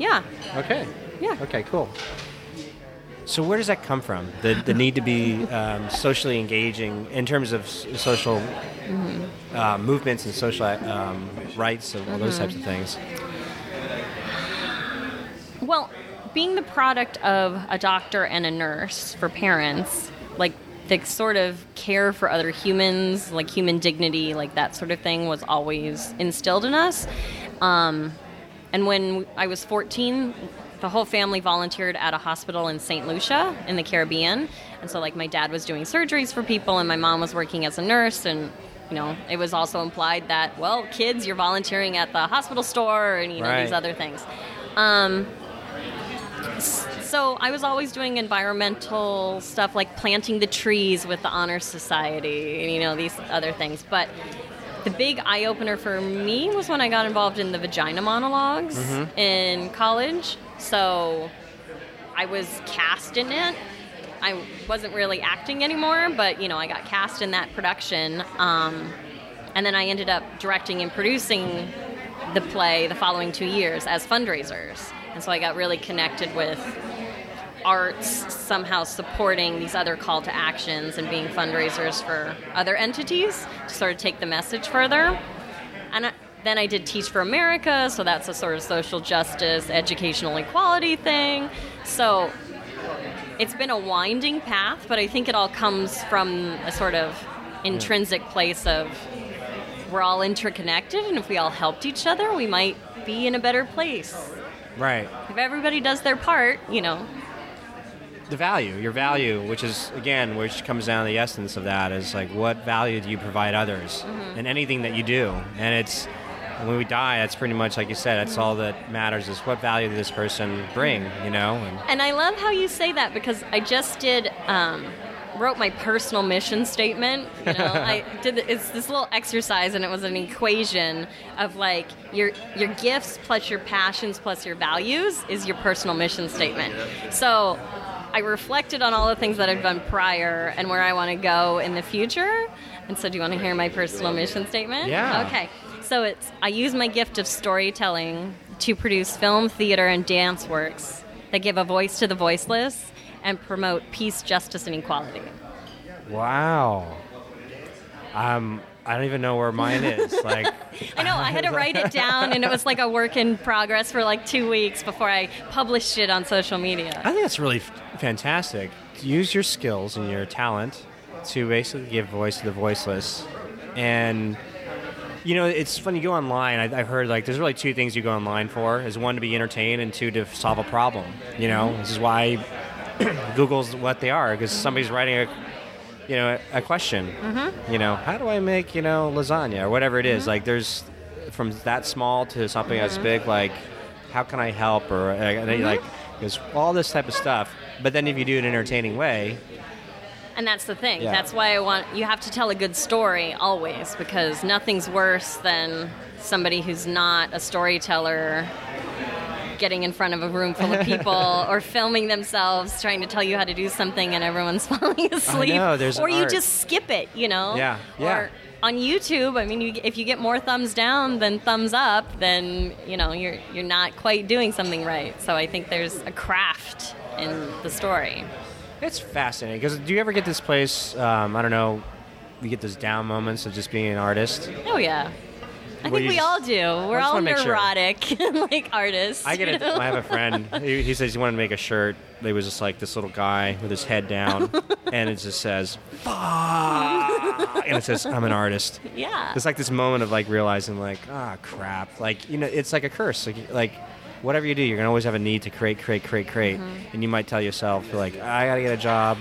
Yeah. Okay. Yeah. Okay, cool. So where does that come from? The the need to be um, socially engaging in terms of social mm-hmm. uh, movements and social um, rights and all mm-hmm. those types of things? Well, being the product of a doctor and a nurse for parents, like the sort of care for other humans, like human dignity, like that sort of thing was always instilled in us. Um, and when I was fourteen, the whole family volunteered at a hospital in Saint Lucia in the Caribbean. And so like my dad was doing surgeries for people and my mom was working as a nurse, and you know, it was also implied that, well, kids, you're volunteering at the hospital store and you know right. these other things. Um, So I was always doing environmental stuff, like planting the trees with the Honor Society and, you know, these other things. But the big eye-opener for me was when I got involved in the vagina monologues mm-hmm. in college. So I was cast in it, I wasn't really acting anymore, but, you know, I got cast in that production. Um, and then I ended up directing and producing the play the following two years as fundraisers. And so I got really connected with arts somehow supporting these other call to actions and being fundraisers for other entities to sort of take the message further. And I, then I did Teach for America, so that's a sort of social justice, educational equality thing. So it's been a winding path, but I think it all comes from a sort of intrinsic place of we're all interconnected, and if we all helped each other, we might be in a better place. Right. If everybody does their part, you know. The value, your value, which is, again, which comes down to the essence of that, is like, what value do you provide others mm-hmm. in anything that you do? And it's, when we die, that's pretty much, like you said, that's all that matters, is what value did this person bring, you know? And, and I love how you say that, because I just did, um, wrote my personal mission statement. You know, I did, it's this little exercise, and it was an equation of, like, your your gifts plus your passions plus your values is your personal mission statement. So I reflected on all the things that I've done prior and where I want to go in the future. And so do you want to hear my personal mission statement? Yeah. Okay. So it's, I use my gift of storytelling to produce film, theater, and dance works that give a voice to the voiceless and promote peace, justice, and equality. Wow. Um, I don't even know where mine is. Like, I know, I had to write it down, and it was like a work in progress for like two weeks before I published it on social media. I think that's really f- fantastic. Use your skills and your talent to basically give voice to the voiceless. And, you know, it's funny, you go online, I, I've heard, like, there's really two things you go online for, is one, to be entertained, and two, to solve a problem, you know? This is why Google's what they are, because somebody's writing a, you know, a question, mm-hmm. you know, how do I make, you know, lasagna or whatever it is. Mm-hmm. Like, there's from that small to something mm-hmm. that's big, like, how can I help? Or mm-hmm. like, there's all this type of stuff. But then if you do it in an entertaining way. And that's the thing. Yeah. That's why I want, you have to tell a good story always, because nothing's worse than somebody who's not a storyteller getting in front of a room full of people or filming themselves trying to tell you how to do something and everyone's falling asleep. I know, there's or you art. Just skip it, you know? Yeah, yeah. Or on YouTube, I mean, you, if you get more thumbs down than thumbs up, then, you know, you're you're not quite doing something right. So I think there's a craft in the story. It's fascinating, because do you ever get this place, um, I don't know, you get those down moments of just being an artist? Oh, yeah. I think we all do. We're all neurotic, sure. like artists. I get it. You know? I have a friend. He, he says he wanted to make a shirt. It was just like this little guy with his head down, and it just says "fuck," and it says "I'm an artist." Yeah. It's like this moment of like realizing, like, ah, oh, crap. Like, you know, it's like a curse. Like, like whatever you do, you're gonna always have a need to create, create, create, create, mm-hmm. and you might tell yourself, like, I gotta get a job.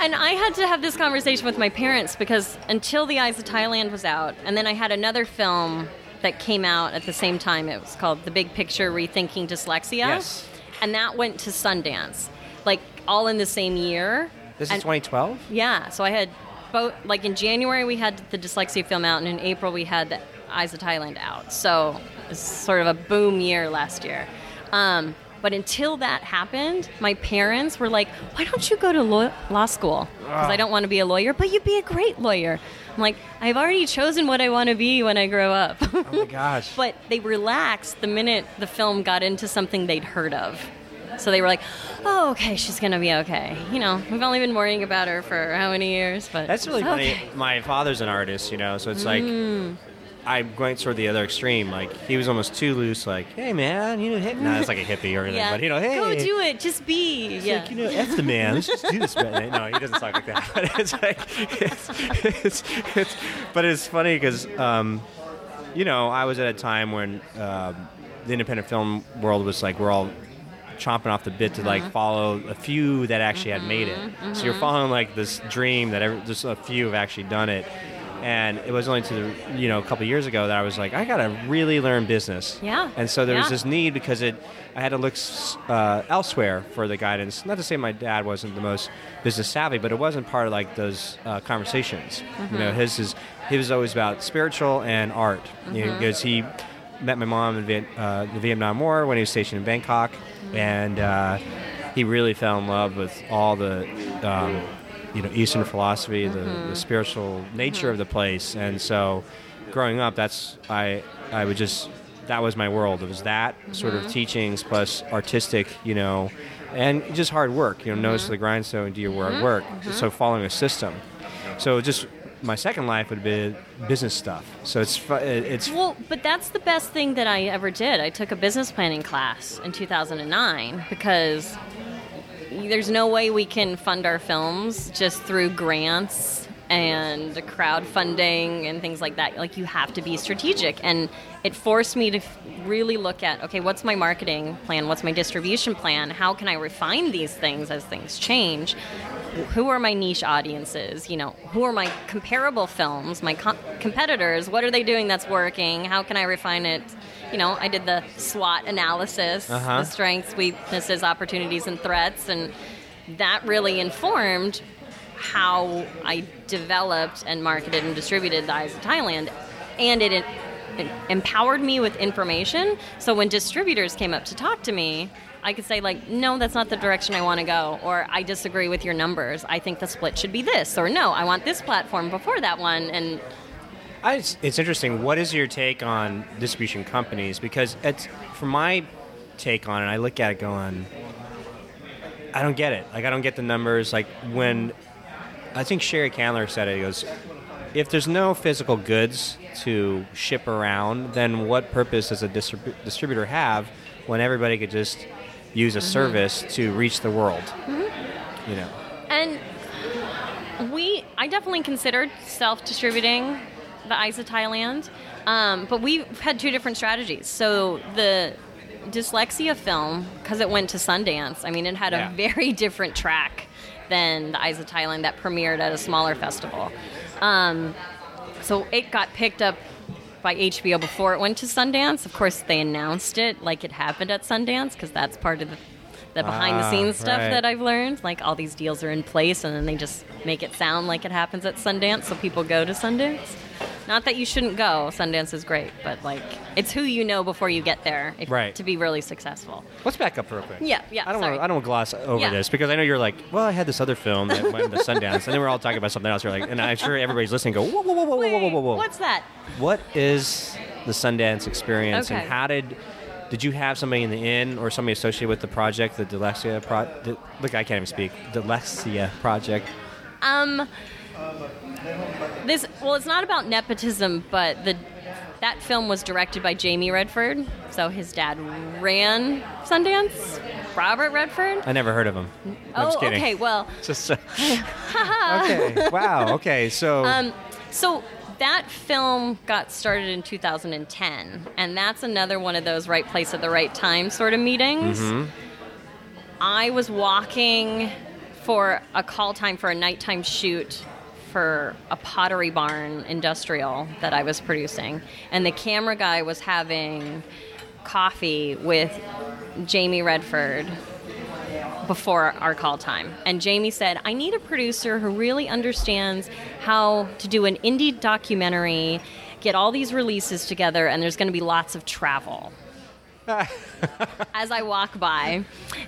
And I had to have this conversation with my parents, because until The Eyes of Thailand was out, and then I had another film that came out at the same time. It was called The Big Picture Rethinking Dyslexia. Yes. And that went to Sundance, like, all in the same year. This and, is twenty twelve? Yeah. So I had both, like, in January we had the dyslexia film out, and in April we had The Eyes of Thailand out. So it was sort of a boom year last year. Um, but until that happened, my parents were like, why don't you go to law, law school? Because I don't want to be a lawyer, but you'd be a great lawyer. I'm like, I've already chosen what I want to be when I grow up. Oh, my gosh. But they relaxed the minute the film got into something they'd heard of. So they were like, oh, okay, she's going to be okay. You know, we've only been worrying about her for how many years? But that's really funny. Okay. My father's an artist, you know, so it's like, mm. I'm going toward the other extreme. Like, he was almost too loose, like, hey, man, you know, hit. No, it's like a hippie or anything, yeah. But, you know, hey. Go do it. Just be. It's yeah. like, you know, F the man. Let's just do this, man. No, he doesn't talk like that. But it's like, it's, it's, it's but it's funny because, um, you know, I was at a time when um, the independent film world was like, we're all chomping off the bit to, like, mm-hmm. follow a few that actually mm-hmm. had made it. Mm-hmm. So you're following, like, this dream that every, just a few have actually done it. And it was only to the, you know, a couple of years ago that I was like, I got to really learn business. Yeah. And so there yeah. was this need because it, I had to look uh, elsewhere for the guidance. Not to say my dad wasn't the most business savvy, but it wasn't part of like those uh, conversations. Mm-hmm. You know, his is he was always about spiritual and art. Mm-hmm. You know, because he met my mom in Viet, uh, the Vietnam War when he was stationed in Bangkok, mm-hmm. and uh, he really fell in love with all the um, you know, Eastern philosophy, the, mm-hmm. the spiritual nature mm-hmm. of the place. And so growing up, that's I I would just, that was my world. It was that mm-hmm. sort of teachings plus artistic, you know, and just hard work, you know, mm-hmm. nose to the grindstone and do your mm-hmm. work. Mm-hmm. So following a system. So just my second life would be business stuff. So it's it's well, but that's the best thing that I ever did. I took a business planning class in two thousand nine because there's no way we can fund our films just through grants and crowdfunding and things like that. Like, you have to be strategic, and it forced me to really look at, okay, what's my marketing plan? What's my distribution plan? How can I refine these things as things change? Who are my niche audiences? You know, who are my comparable films, my com- competitors? What are they doing that's working? How can I refine it? You know, I did the SWOT analysis, uh-huh. the strengths, weaknesses, opportunities, and threats, and that really informed how I developed and marketed and distributed the Eyes of Thailand, and it, it empowered me with information. So when distributors came up to talk to me, I could say, like, no, that's not the direction I want to go, or I disagree with your numbers. I think the split should be this, or no, I want this platform before that one. And I, it's, it's interesting. What is your take on distribution companies? Because it's, from my take on it, I look at it going, I don't get it. Like, I don't get the numbers. Like, when I think Sherry Candler said it, he goes, if there's no physical goods to ship around, then what purpose does a distrib- distributor have when everybody could just use a mm-hmm. service to reach the world? Mm-hmm. You know. And we, I definitely considered self-distributing the Eyes of Thailand, um, but we had two different strategies. So the dyslexia film, because it went to Sundance, I mean, it had yeah. a very different track than the Eyes of Thailand that premiered at a smaller festival. Um, so it got picked up by H B O before it went to Sundance. Of course, they announced it like it happened at Sundance, because that's part of the, the behind-the-scenes ah, stuff right. that I've learned. Like, all these deals are in place, and then they just make it sound like it happens at Sundance, so people go to Sundance. Not that you shouldn't go. Sundance is great, but, like, it's who you know before you get there if, right. to be really successful. Let's back up real quick. Yeah, yeah, I don't sorry. Wanna, I don't want to gloss over yeah. this, because I know you're like, well, I had this other film that went to Sundance, and then we're all talking about something else. You're like, and I'm sure everybody's listening go, whoa, whoa, whoa, whoa, Wait, whoa, whoa, whoa. What's that? What is the Sundance experience, okay. and how did... Did you have somebody in the inn or somebody associated with the project, the Dyslexia Project? Di- look, I can't even speak. Dyslexia Project. Um, this well, it's not about nepotism, but the that film was directed by Jamie Redford. So his dad ran Sundance. Robert Redford? I never heard of him. No, oh, I'm just kidding. Okay. Well. Just. Uh, okay. Wow. Okay. So. Um. So. That film got started in two thousand ten, and that's another one of those right place at the right time sort of meetings. Mm-hmm. I was walking for a call time for a nighttime shoot for a Pottery Barn industrial that I was producing, and the camera guy was having coffee with Jamie Redford before our call time. And Jamie said, I need a producer who really understands how to do an indie documentary, get all these releases together, and there's going to be lots of travel. As I walk by.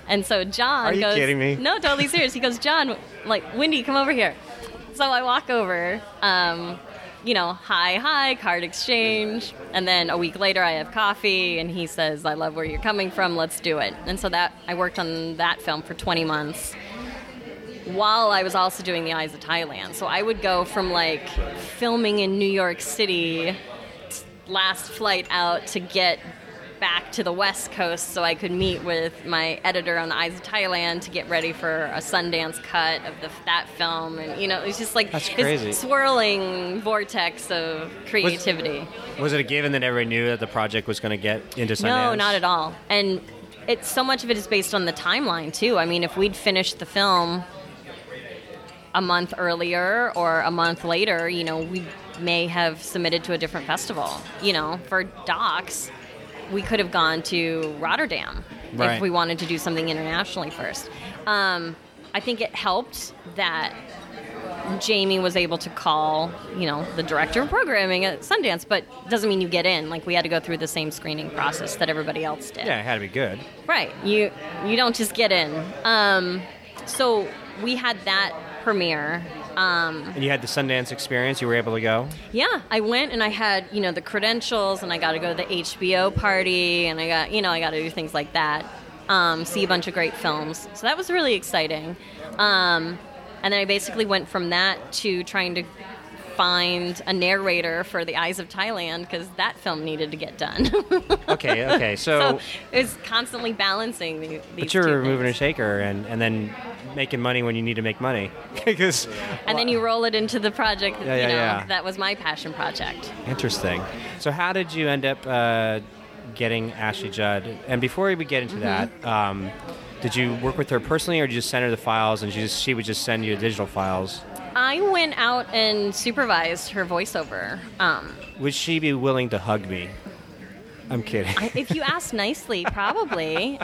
And so John goes... Are you goes, kidding me? No, totally serious. He goes, John, like, Windy, come over here. So I walk over, um, you know, hi, hi, card exchange. And then a week later I have coffee and he says, I love where you're coming from, let's do it. And so that I worked on that film for twenty months while I was also doing The Eyes of Thailand. So I would go from like filming in New York City, last flight out to get back to the West Coast so I could meet with my editor on The Eyes of Thailand to get ready for a Sundance cut of the, that film. And, you know, it's just like this swirling vortex of creativity. Was, was it a given that everybody knew that the project was going to get into Sundance? No, not at all. And it's so much of it is based on the timeline, too. I mean, if we'd finished the film a month earlier or a month later, you know, we may have submitted to a different festival. You know, for docs... we could have gone to Rotterdam right. if we wanted to do something internationally first. Um, I think it helped that Jamie was able to call, you know, the director of programming at Sundance, but doesn't mean you get in. Like, we had to go through the same screening process that everybody else did. Yeah, it had to be good. Right. You you don't just get in. Um, so we had that premiere. Um, and you had the Sundance experience. You were able to go? Yeah, I went and I had, you know, the credentials, and I got to go to the H B O party, and I got, you know, I got to do things like that, um, see a bunch of great films. So that was really exciting. Um, and then I basically went from that to trying to find a narrator for The Eyes of Thailand, because that film needed to get done. okay, okay. So, so it was constantly balancing the, these But you're moving a shaker and, and then making money when you need to make money. Cause, and then you roll it into the project. Yeah, yeah, you know, yeah. That was my passion project. Interesting. So how did you end up uh, getting Ashley Judd? And before we get into mm-hmm. that, um, did you work with her personally, or did you just send her the files and she, just, she would just send you digital files? I went out and supervised her voiceover. Um, Would she be willing to hug me? I'm kidding. I, if you ask nicely, probably.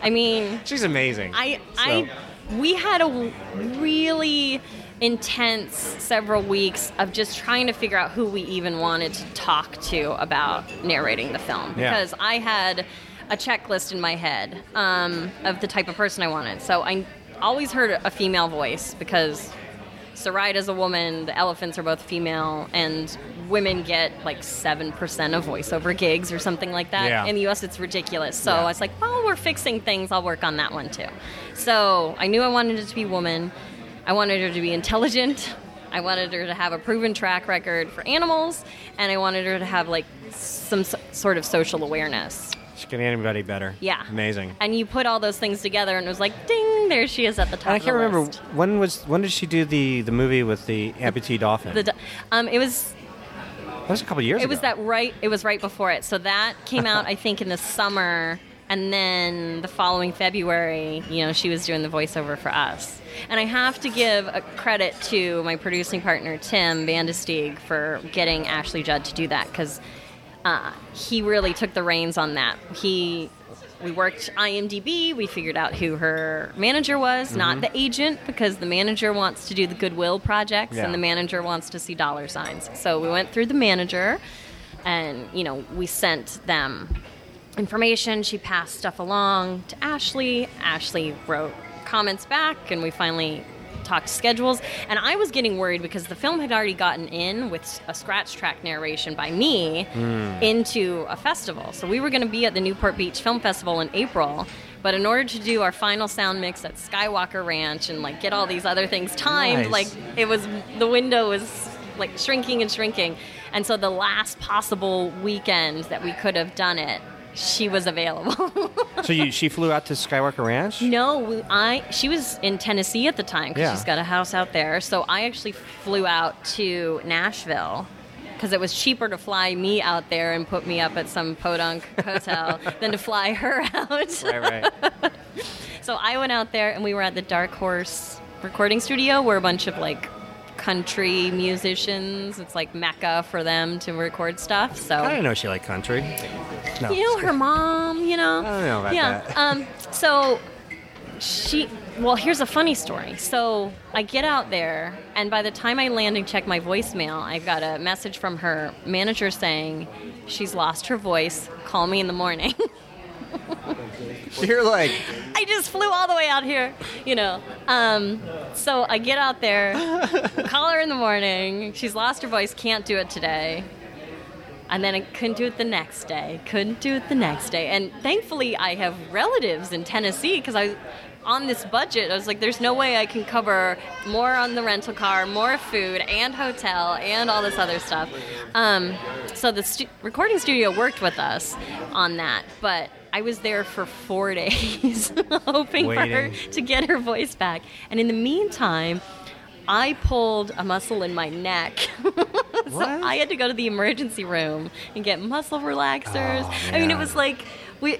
I mean... She's amazing. I, so. I, we had a really intense several weeks of just trying to figure out who we even wanted to talk to about narrating the film. Because yeah. I had a checklist in my head um, of the type of person I wanted. So I always heard a female voice because... Sarita's a woman, the elephants are both female, and women get like seven percent of voiceover gigs or something like that. Yeah. In the U S, it's ridiculous. So yeah. I was like, oh, we're fixing things. I'll work on that one too. So I knew I wanted it to be a woman. I wanted her to be intelligent. I wanted her to have a proven track record for animals. And I wanted her to have like some so- sort of social awareness. She can anybody better. Yeah. Amazing. And you put all those things together, and it was like, ding, there she is at the top of the list. I can't remember, when was when did she do the, the movie with the amputee dolphin? The, um, it was... That was a couple years ago. It was that right, it was right before it. So that came out, I think, in the summer, and then the following February, you know, she was doing the voiceover for us. And I have to give a credit to my producing partner, Tim Van de Steeg, for getting Ashley Judd to do that, because... Uh, he really took the reins on that. He, we worked I M D B. We figured out who her manager was, mm-hmm. not the agent, because the manager wants to do the goodwill projects, yeah. and the manager wants to see dollar signs. So we went through the manager, and you know we sent them information. She passed stuff along to Ashley. Ashley wrote comments back, and we finally talked schedules. And I was getting worried because the film had already gotten in with a scratch track narration by me mm. into a festival. So we were going to be at the Newport Beach Film Festival in April, but in order to do our final sound mix at Skywalker Ranch and like get all these other things timed, nice. like it was the window was like shrinking and shrinking. And so the last possible weekend that we could have done it, she was available. So you, she flew out to Skywalker Ranch? No, I. She was in Tennessee at the time because yeah. she's got a house out there. So I actually flew out to Nashville because it was cheaper to fly me out there and put me up at some podunk hotel than to fly her out. Right, right. So I went out there, and we were at the Dark Horse recording studio where a bunch of like country musicians. It's like Mecca for them to record stuff. So I didn't know she liked country. No. You know, her mom, you know. I don't know about yeah. that. Um, so she, well, here's a funny story. So I get out there, and by the time I land and check my voicemail, I got a message from her manager saying, she's lost her voice. Call me in the morning. You're like... I just flew all the way out here, you know. Um, so I get out there, call her in the morning. She's lost her voice, can't do it today. And then I couldn't do it the next day. Couldn't do it the next day. And thankfully, I have relatives in Tennessee because I was on this budget. I was like, there's no way I can cover more on the rental car, more food, and hotel, and all this other stuff. Um, so the stu- recording studio worked with us on that. But I was there for four days hoping Waiting. for her to get her voice back. And in the meantime... I pulled a muscle in my neck. So what? I had to go to the emergency room and get muscle relaxers. Oh, I mean, it was like, we.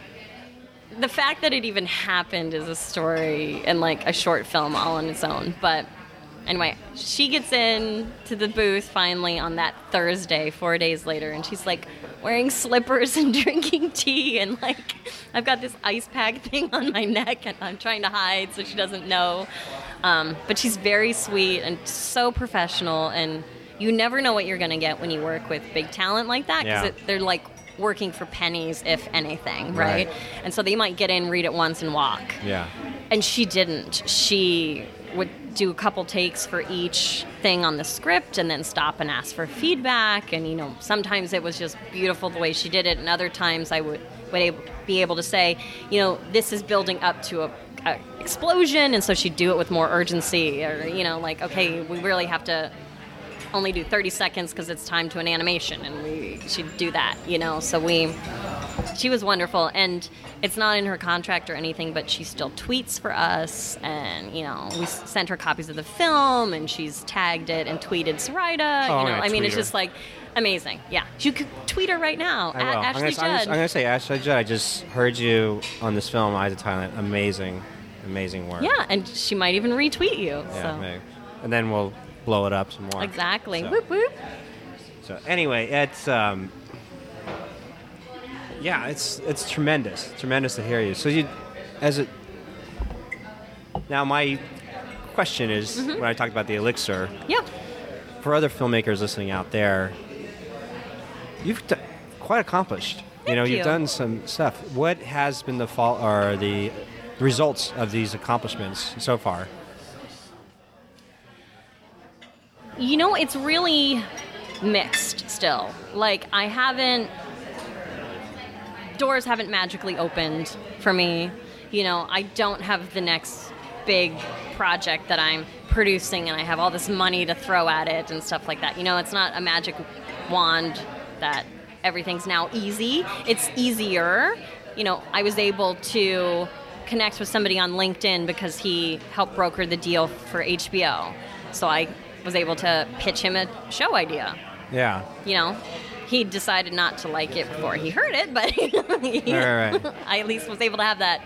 the fact that it even happened is a story and like a short film all on its own. But anyway, she gets in to the booth finally on that Thursday, four days later, and she's like wearing slippers and drinking tea. And like, I've got this ice pack thing on my neck and I'm trying to hide so she doesn't know. Um, but she's very sweet and so professional, and you never know what you're going to get when you work with big talent like that, because yeah. they're like working for pennies, if anything, right? right? And so they might get in, read it once, and walk. Yeah. And she didn't. She would do a couple takes for each thing on the script and then stop and ask for feedback. And, you know, sometimes it was just beautiful the way she did it. And other times I would, would able, be able to say, you know, this is building up to a, a explosion. And so she'd do it with more urgency, or, you know, like, okay, we really have to only do thirty seconds because it's time to an animation. And we she'd do that, you know. So we... She was wonderful, and it's not in her contract or anything, but she still tweets for us, and, you know, we sent her copies of the film, and she's tagged it and tweeted Sarita. Oh, you know, I mean, it's her. Just, like, amazing. Yeah. You could tweet her right now, I at will. Ashley I'm gonna, Judd. I'm, I'm going to say, Ashley Judd, I just heard you on this film, Eyes of Thailand. Amazing, amazing work. Yeah, and she might even retweet you. Yeah, so. Maybe. And then we'll blow it up some more. Exactly. So. Whoop, whoop. So, anyway, it's... Um, Yeah, it's it's tremendous, tremendous to hear you. So you, as a, now my question is, mm-hmm. when I talked about the elixir, yep. for other filmmakers listening out there, you've d- quite accomplished. Thank you know, you. You've done some stuff. What has been the fall or the results of these accomplishments so far? You know, it's really mixed still. Like I haven't. Doors haven't magically opened for me. You know, I don't have the next big project that I'm producing and I have all this money to throw at it and stuff like that. You know, it's not a magic wand that everything's now easy. It's easier. You know, I was able to connect with somebody on LinkedIn because he helped broker the deal for H B O. So I was able to pitch him a show idea. Yeah. You know? He decided not to like it before he heard it, but he, right, right. I at least was able to have that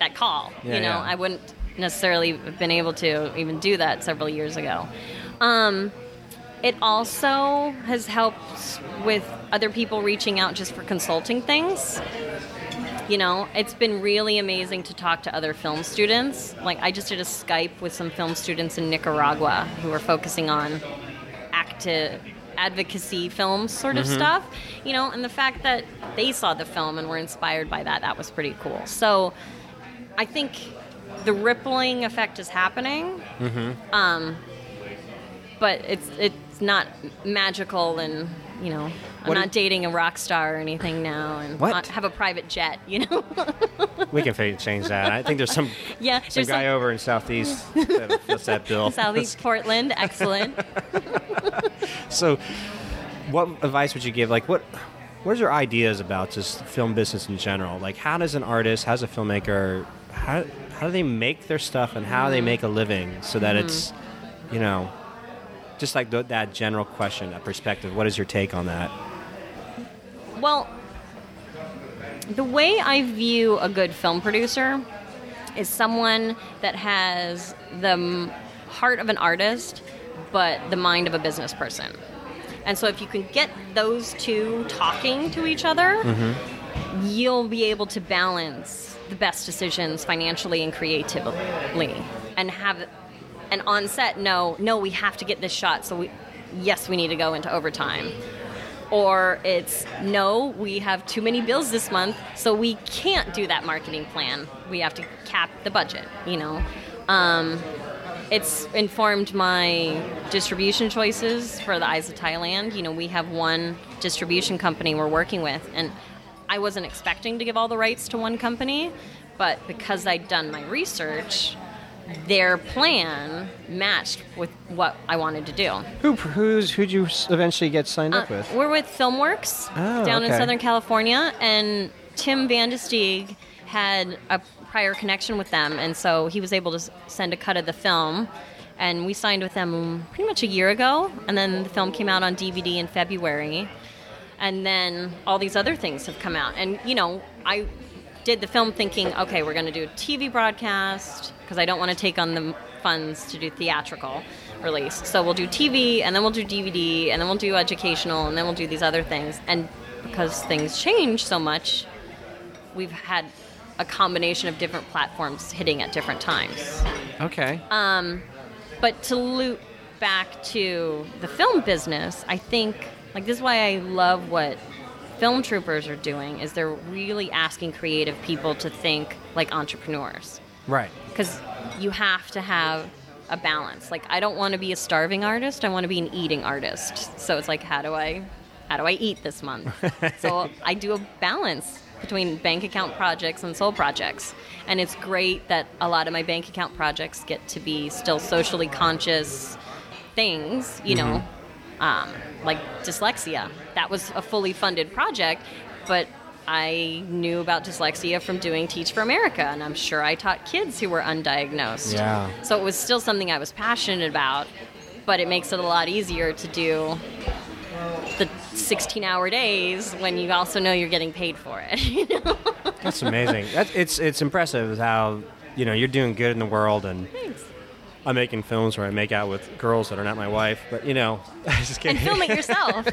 that call. Yeah, you know, yeah. I wouldn't necessarily have been able to even do that several years ago. Um, it also has helped with other people reaching out just for consulting things. You know, it's been really amazing to talk to other film students. Like, I just did a Skype with some film students in Nicaragua who were focusing on active... advocacy film sort of mm-hmm. stuff, you know, and the fact that they saw the film and were inspired by that, that was pretty cool. So I think the rippling effect is happening, mm-hmm. um, but it's it's not magical and, you know, I'm what not d- dating a rock star or anything now and not have a private jet, you know? We can change that. I think there's some, yeah, some there's guy some... over in Southeast that fits that bill. Southeast Portland, excellent. So what advice would you give? Like, what what are your ideas about just film business in general? Like, how does an artist, how does a filmmaker, how how do they make their stuff and how mm. do they make a living so that mm. it's, you know, just like th- that general question, that perspective. What is your take on that? Well, the way I view a good film producer is someone that has the m- heart of an artist but the mind of a business person. And so if you can get those two talking to each other, mm-hmm. you'll be able to balance the best decisions financially and creatively and have an on-set, no, no, we have to get this shot, so we, yes, we need to go into overtime. Or it's, no, we have too many bills this month, so we can't do that marketing plan. We have to cap the budget, you know. Um... It's informed my distribution choices for the Eyes of Thailand. You know, we have one distribution company we're working with, and I wasn't expecting to give all the rights to one company, but because I'd done my research, their plan matched with what I wanted to do. Who who's, who'd you eventually get signed uh, up with? We're with Filmworks oh, down okay. in Southern California, and Tim van de Steeg had a prior connection with them, and so he was able to send a cut of the film, and we signed with them pretty much a year ago, and then the film came out on D V D in February, and then all these other things have come out. And, you know, I did the film thinking, okay, we're going to do a T V broadcast, because I don't want to take on the funds to do theatrical release, so we'll do T V, and then we'll do D V D, and then we'll do educational, and then we'll do these other things. And because things change so much, we've had a combination of different platforms hitting at different times. Okay. Um, but to loop back to the film business, I think, like, this is why I love what film troopers are doing, is they're really asking creative people to think like entrepreneurs. Right. Because you have to have a balance. Like, I don't want to be a starving artist. I want to be an eating artist. So it's like, how do I, how do I eat this month? So I do a balance between bank account projects and soul projects. And it's great that a lot of my bank account projects get to be still socially conscious things, you mm-hmm. know, um, like dyslexia. That was a fully funded project, but I knew about dyslexia from doing Teach for America, and I'm sure I taught kids who were undiagnosed. Yeah. So it was still something I was passionate about, but it makes it a lot easier to do the sixteen-hour days when you also know you're getting paid for it. You know? That's amazing. That's, it's it's impressive how, you know, you're doing good in the world, and Thanks. I'm making films where I make out with girls that are not my wife, but, you know, I just can't. And film it yourself.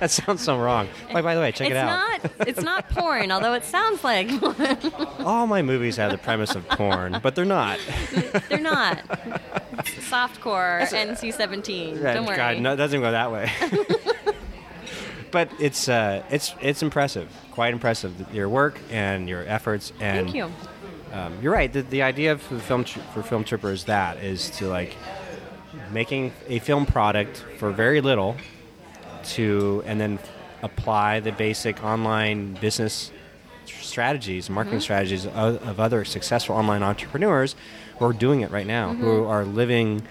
That sounds so wrong. Like, by the way, check it's it out. Not, it's not porn, although it sounds like porn. All my movies have the premise of porn, but they're not. They're not. It's softcore, N C seventeen. Right, don't worry. God, no, it doesn't go that way. But it's uh, it's it's impressive, quite impressive, your work and your efforts. And Thank you. Um, you're right. The, the idea for the film tr- for Film Tripper is that is to like making a film product for very little, to and then f- apply the basic online business strategies, marketing mm-hmm. strategies of, of other successful online entrepreneurs who are doing it right now, mm-hmm. who are living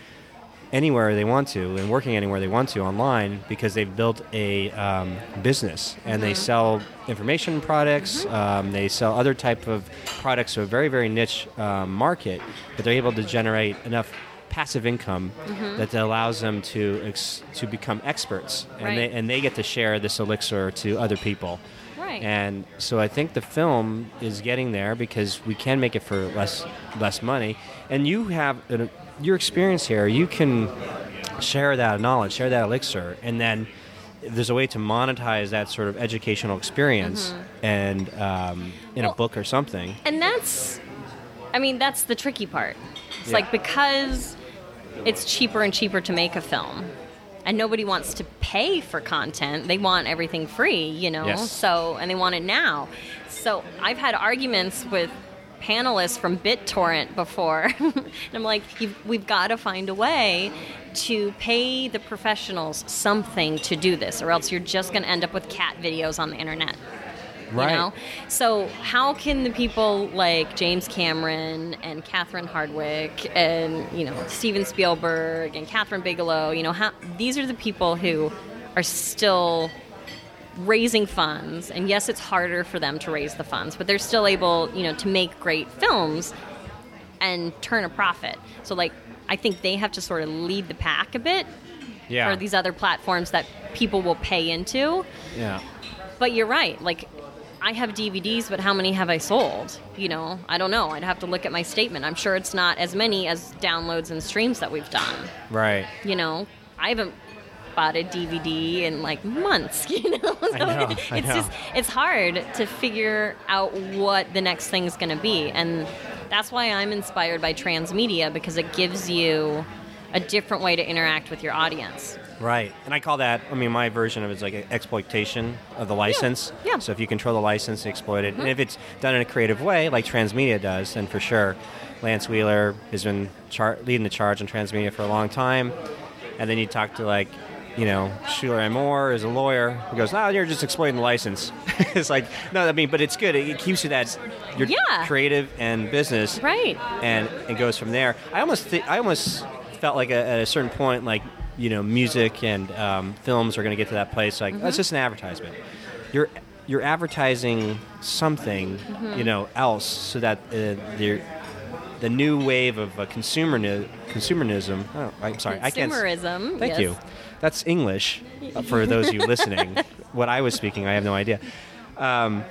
anywhere they want to and working anywhere they want to online because they've built a um, business and mm-hmm. they sell information products, mm-hmm. um, they sell other type of products to a very, very niche uh, market, but they're able to generate enough passive income mm-hmm. that allows them to ex- to become experts, and right. they and they get to share this elixir to other people. Right. And so I think the film is getting there because we can make it for less less money, and you have an your experience here, you can share that knowledge, share that elixir, and then there's a way to monetize that sort of educational experience mm-hmm. and um, in well, a book or something. And that's, I mean, that's the tricky part. It's yeah. like because it's cheaper and cheaper to make a film, and nobody wants to pay for content. They want everything free, you know, yes. So and they want it now. So I've had arguments with panelists from BitTorrent before, and I'm like, You've, we've got to find a way to pay the professionals something to do this, or else you're just going to end up with cat videos on the internet. Right. You know? So how can the people like James Cameron and Catherine Hardwicke and, you know, Steven Spielberg and Catherine Bigelow, you know, how, these are the people who are still raising funds, and yes, it's harder for them to raise the funds, but they're still able, you know, to make great films and turn a profit. So, like, I think they have to sort of lead the pack a bit yeah. for these other platforms that people will pay into. Yeah. But you're right. Like, I have D V Ds, but how many have I sold? You know, I don't know. I'd have to look at my statement. I'm sure it's not as many as downloads and streams that we've done. Right. You know, I haven't bought a D V D in like months, you know? So I know I it's know. just, it's hard to figure out what the next thing's going to be. And that's why I'm inspired by transmedia, because it gives you a different way to interact with your audience. Right. And I call that, I mean, my version of it's like exploitation of the license. Yeah. yeah. So if you control the license, exploit it. Mm-hmm. And if it's done in a creative way, like transmedia does, then for sure. Lance Wheeler has been char- leading the charge on transmedia for a long time. And then you talk to like, you know, Shuler and Moore is a lawyer who goes, "No, oh, you're just exploiting the license." It's like, no, I mean, but it's good. It, it keeps you that you're yeah. creative and business, right? And it goes from there. I almost, th- I almost felt like a, at a certain point, like you know, music and um, films are going to get to that place. Like, mm-hmm. oh, it's just an advertisement. You're you're advertising something, mm-hmm. you know, else, so that uh, the the new wave of uh, consumerni- consumerism. Oh, I'm sorry, consumerism, I can't. Consumerism. Thank yes. you. That's English for those of you listening. What I was speaking, I have no idea. Um,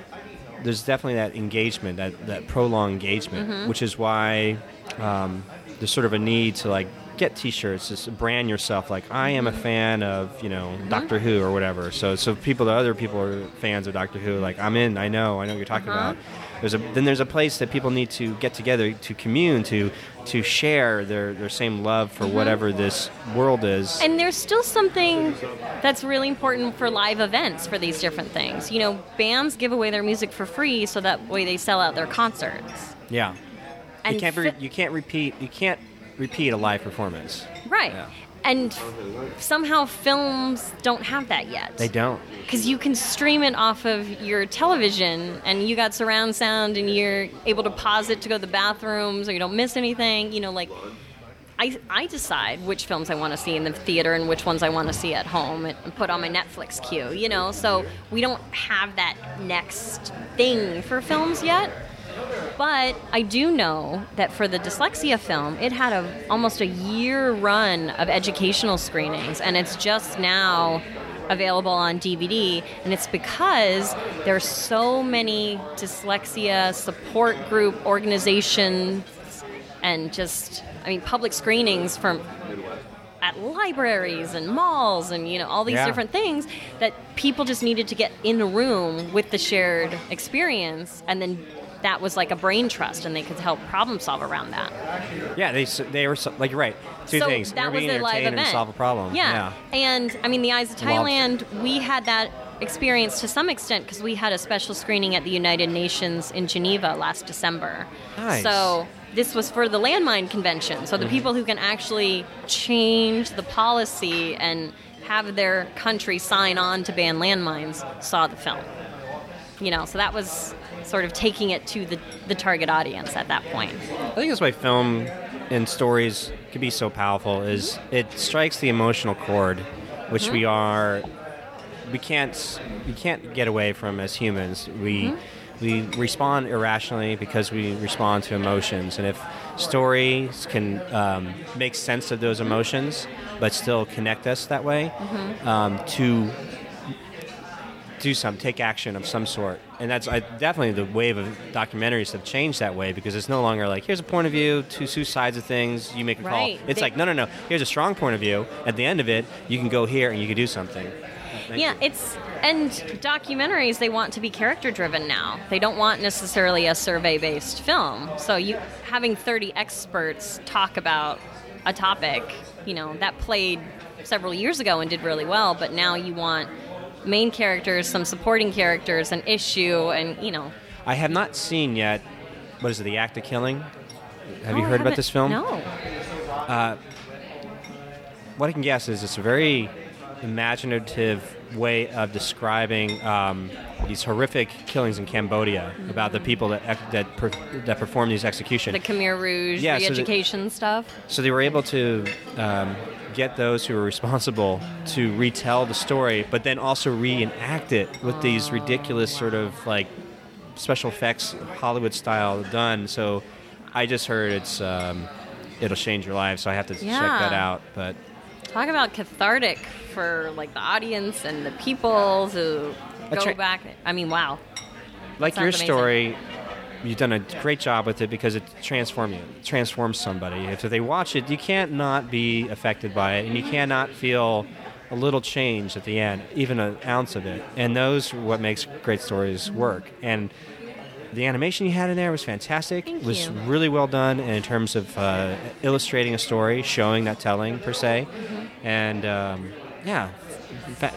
there's definitely that engagement, that, that prolonged engagement, mm-hmm. which is why um, there's sort of a need to like get T-shirts, just brand yourself. Like, I am a fan of, you know, mm-hmm. Doctor Who or whatever. So, so people, the other people are fans of Doctor Who. Like, I'm in. I know. I know what you're talking uh-huh. about. There's a then there's a place that people need to get together to commune, to to share their, their same love for mm-hmm. whatever this world is. And there's still something that's really important for live events for these different things. You know, bands give away their music for free so that way they sell out their concerts. Yeah. And you can't be, you can't repeat you can't repeat a live performance. Right. Yeah. And somehow films don't have that yet. They don't. Because you can stream it off of your television, and you got surround sound, and you're able to pause it to go to the bathroom so you don't miss anything. You know, like, I I decide which films I want to see in the theater and which ones I want to see at home and put on my Netflix queue, you know. So we don't have that next thing for films yet. But I do know that for the dyslexia film, it had a almost a year run of educational screenings, and it's just now available on D V D, and it's because there's so many dyslexia support group organizations and just, I mean, public screenings from at libraries and malls and, you know, all these yeah. different things that people just needed to get in a room with the shared experience, and then that was like a brain trust, and they could help problem solve around that. Yeah, they they were, like, you're right. Two so things. That was a live event. And solve a problem. Yeah. yeah. And, I mean, the Eyes of Thailand, Love. we had that experience to some extent because we had a special screening at the United Nations in Geneva last December. Nice. So this was for the landmine convention. So the mm-hmm. people who can actually change the policy and have their country sign on to ban landmines saw the film. You know, so that was sort of taking it to the, the target audience at that point. I think that's why film and stories can be so powerful, is it strikes the emotional chord, which mm-hmm. we are, we can't, we can't get away from as humans. We, mm-hmm. we respond irrationally because we respond to emotions. And if stories can um, make sense of those emotions, but still connect us that way, mm-hmm. um, to do some, take action of some sort. And that's I, definitely the wave of documentaries have changed that way, because it's no longer like, here's a point of view, two, two sides of things, you make a right. call. It's they, like, no, no, no, here's a strong point of view. At the end of it, you can go here and you can do something. Thank yeah, you. It's, and documentaries, they want to be character-driven now. They don't want necessarily a survey-based film. So you having thirty experts talk about a topic, you know, that played several years ago and did really well, but now you want main characters, some supporting characters, an issue, and, you know. I have not seen yet, what is it, The Act of Killing? Have no, you heard about this film? No. Uh, what I can guess is it's a very imaginative way of describing um, these horrific killings in Cambodia mm-hmm. about the people that ec- that per- that performed these executions. The Khmer Rouge yeah, re-education so the, stuff. So they were able to um, get those who were responsible to retell the story, but then also reenact it with oh, these ridiculous sort of like special effects Hollywood style done. So I just heard it's um, it'll change your life. So I have to yeah. check that out. But talk about cathartic for like the audience and the people who That's go right. back. I mean, wow. Like your amazing. story, you've done a great job with it because it transforms you, transforms somebody. If they watch it, you can't not be affected by it, and you cannot feel a little change at the end, even an ounce of it. And those are what makes great stories work. And the animation you had in there was fantastic. Thank it was you. really well done in terms of uh, illustrating a story, showing, not telling, per se. Mm-hmm. And, um, yeah,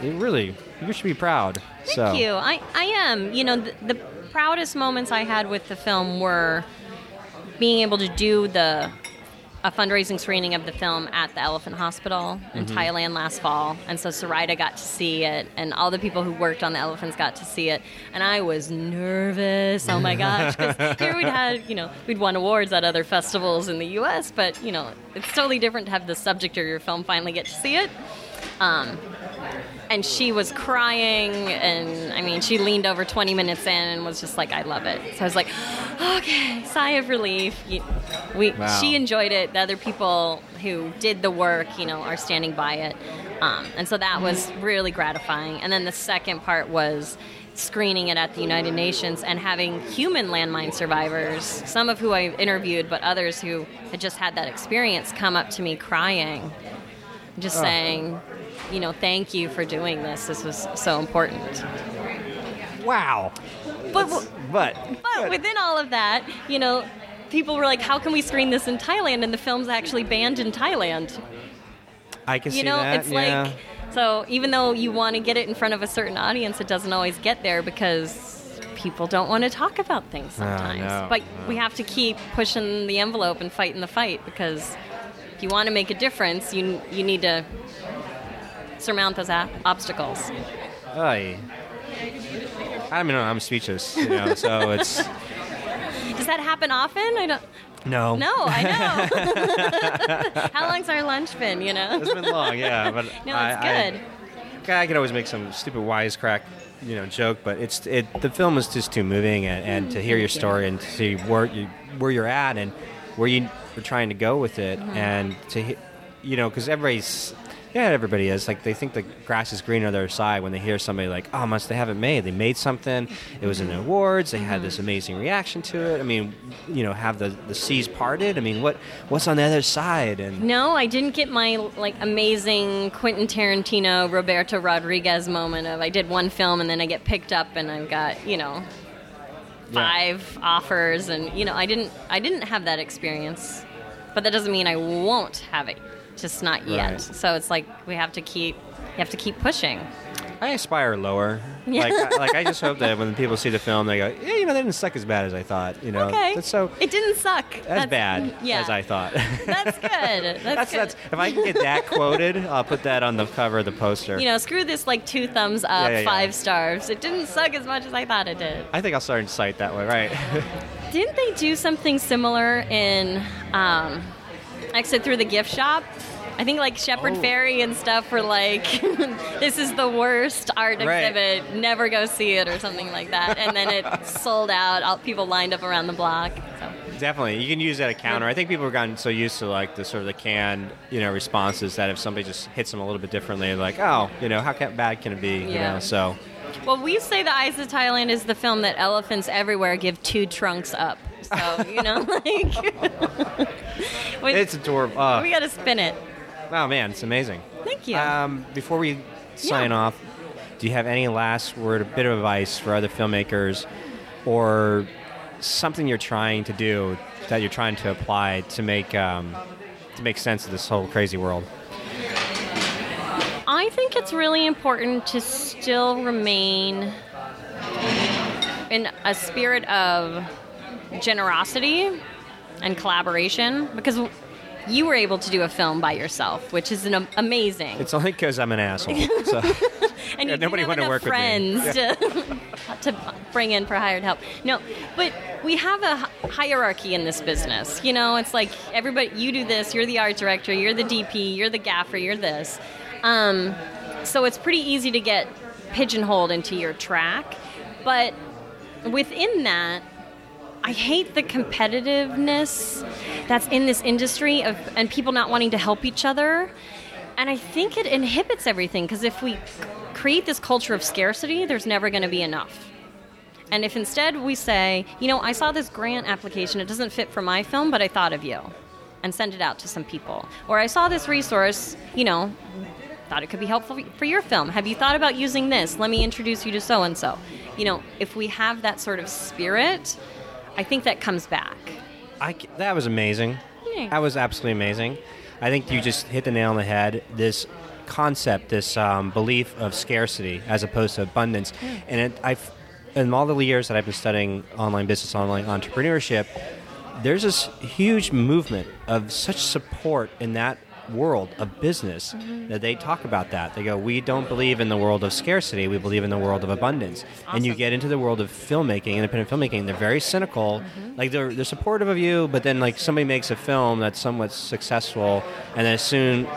really, you should be proud. Thank so. you. I, I am. You know, the, the proudest moments I had with the film were being able to do the a fundraising screening of the film at the Elephant Hospital in mm-hmm. Thailand last fall. And so Sarita got to see it, and all the people who worked on the elephants got to see it. And I was nervous. Oh, my gosh. Because here we'd had, you know, we'd won awards at other festivals in the U S, but, you know, it's totally different to have the subject of your film finally get to see it. Um, and she was crying, and, I mean, she leaned over twenty minutes in and was just like, I love it. So I was like, okay, sigh of relief. You, we, wow. She enjoyed it. The other people who did the work, you know, are standing by it. Um, and so that was really gratifying. And then the second part was screening it at the United Nations and having human landmine survivors, some of who I interviewed, but others who had just had that experience, come up to me crying, just oh. saying, you know, thank you for doing this. This was so important. Wow. But, but but but within all of that, you know, people were like, how can we screen this in Thailand? And the film's actually banned in Thailand. I can you see know, that. You know, it's yeah. like, so even though you want to get it in front of a certain audience, it doesn't always get there because people don't want to talk about things sometimes. Oh, no, but no. we have to keep pushing the envelope and fighting the fight because you want to make a difference, you you need to surmount those a- obstacles. Aye. I mean, I'm speechless, you know, so it's... Does that happen often? I don't... No. No, I know. How long's our lunch been, you know? It's been long, yeah. But no, it's I, good. I, I could always make some stupid wisecrack, you know, joke, but it's it. The film is just too moving, and, and to hear your story and to see where, you, where you're at and where you were trying to go with it, mm-hmm. and to, you know, because everybody's... Yeah, everybody is. Like, they think the grass is green on the other side when they hear somebody like, oh, must they have it made. They made something. It was in the awards. They had this amazing reaction to it. I mean, you know, have the, the seas parted? I mean, what what's on the other side? And no, I didn't get my, like, amazing Quentin Tarantino, Roberto Rodriguez moment of I did one film and then I get picked up and I've got, you know, five yeah. offers. And, you know, I didn't I didn't have that experience. But that doesn't mean I won't have it. Just not yet. Right. So it's like we have to keep, you have to keep pushing. I aspire lower. Yeah. Like, I, like I just hope that when people see the film, they go, yeah, you know, that didn't suck as bad as I thought. You know, okay. That's so. It didn't suck. That's, that's bad yeah. as I thought. That's good. That's, that's good. That's, if I can get that quoted, I'll put that on the cover of the poster. You know, screw this like two thumbs up, yeah, yeah, yeah. five stars. It didn't suck as much as I thought it did. I think I'll start in sight that way, right? Didn't they do something similar in? Um, Exit through the gift shop. I think like Shepherd oh. Ferry and stuff were like, this is the worst art right. exhibit. Never go see it or something like that. And then it sold out. All, people lined up around the block. So. Definitely, you can use that at a counter. I think people have gotten so used to like the sort of the canned, you know, responses that if somebody just hits them a little bit differently, like, oh, you know, how bad can it be? Yeah. You know, so. Well, we say The Eyes of Thailand is the film that elephants everywhere give two trunks up. So, you know, like... we, it's adorable. Uh, we got to spin it. Oh, man, it's amazing. Thank you. Um, before we sign yeah. off, do you have any last word, a bit of advice for other filmmakers or something you're trying to do that you're trying to apply to make um, to make sense of this whole crazy world? I think it's really important to still remain in a spirit of... generosity and collaboration, because you were able to do a film by yourself, which is an amazing. It's only because I'm an asshole. So. And you nobody want to work with me. Friends to, to bring in for hired help. No, but we have a hierarchy in this business. You know, it's like everybody. You do this. You're the art director. You're the D P. You're the gaffer. You're this. Um, so it's pretty easy to get pigeonholed into your track, but within that. I hate the competitiveness that's in this industry of and people not wanting to help each other. And I think it inhibits everything, because if we create this culture of scarcity, there's never going to be enough. And if instead we say, you know, I saw this grant application, it doesn't fit for my film, but I thought of you, and send it out to some people. Or I saw this resource, you know, thought it could be helpful for your film. Have you thought about using this? Let me introduce you to so-and-so. You know, if we have that sort of spirit... I think that comes back. I, that was amazing. Thanks. That was absolutely amazing. I think you just hit the nail on the head. This concept, this um, belief of scarcity as opposed to abundance. Mm. And it, I've, in all the years that I've been studying online business, online entrepreneurship, there's this huge movement of such support in that world of business mm-hmm. that they talk about that. They go, we don't believe in the world of scarcity, we believe in the world of abundance. Awesome. And you get into the world of filmmaking, independent filmmaking, they're very cynical. Mm-hmm. Like they're they're supportive of you, but then like somebody makes a film that's somewhat successful and then soon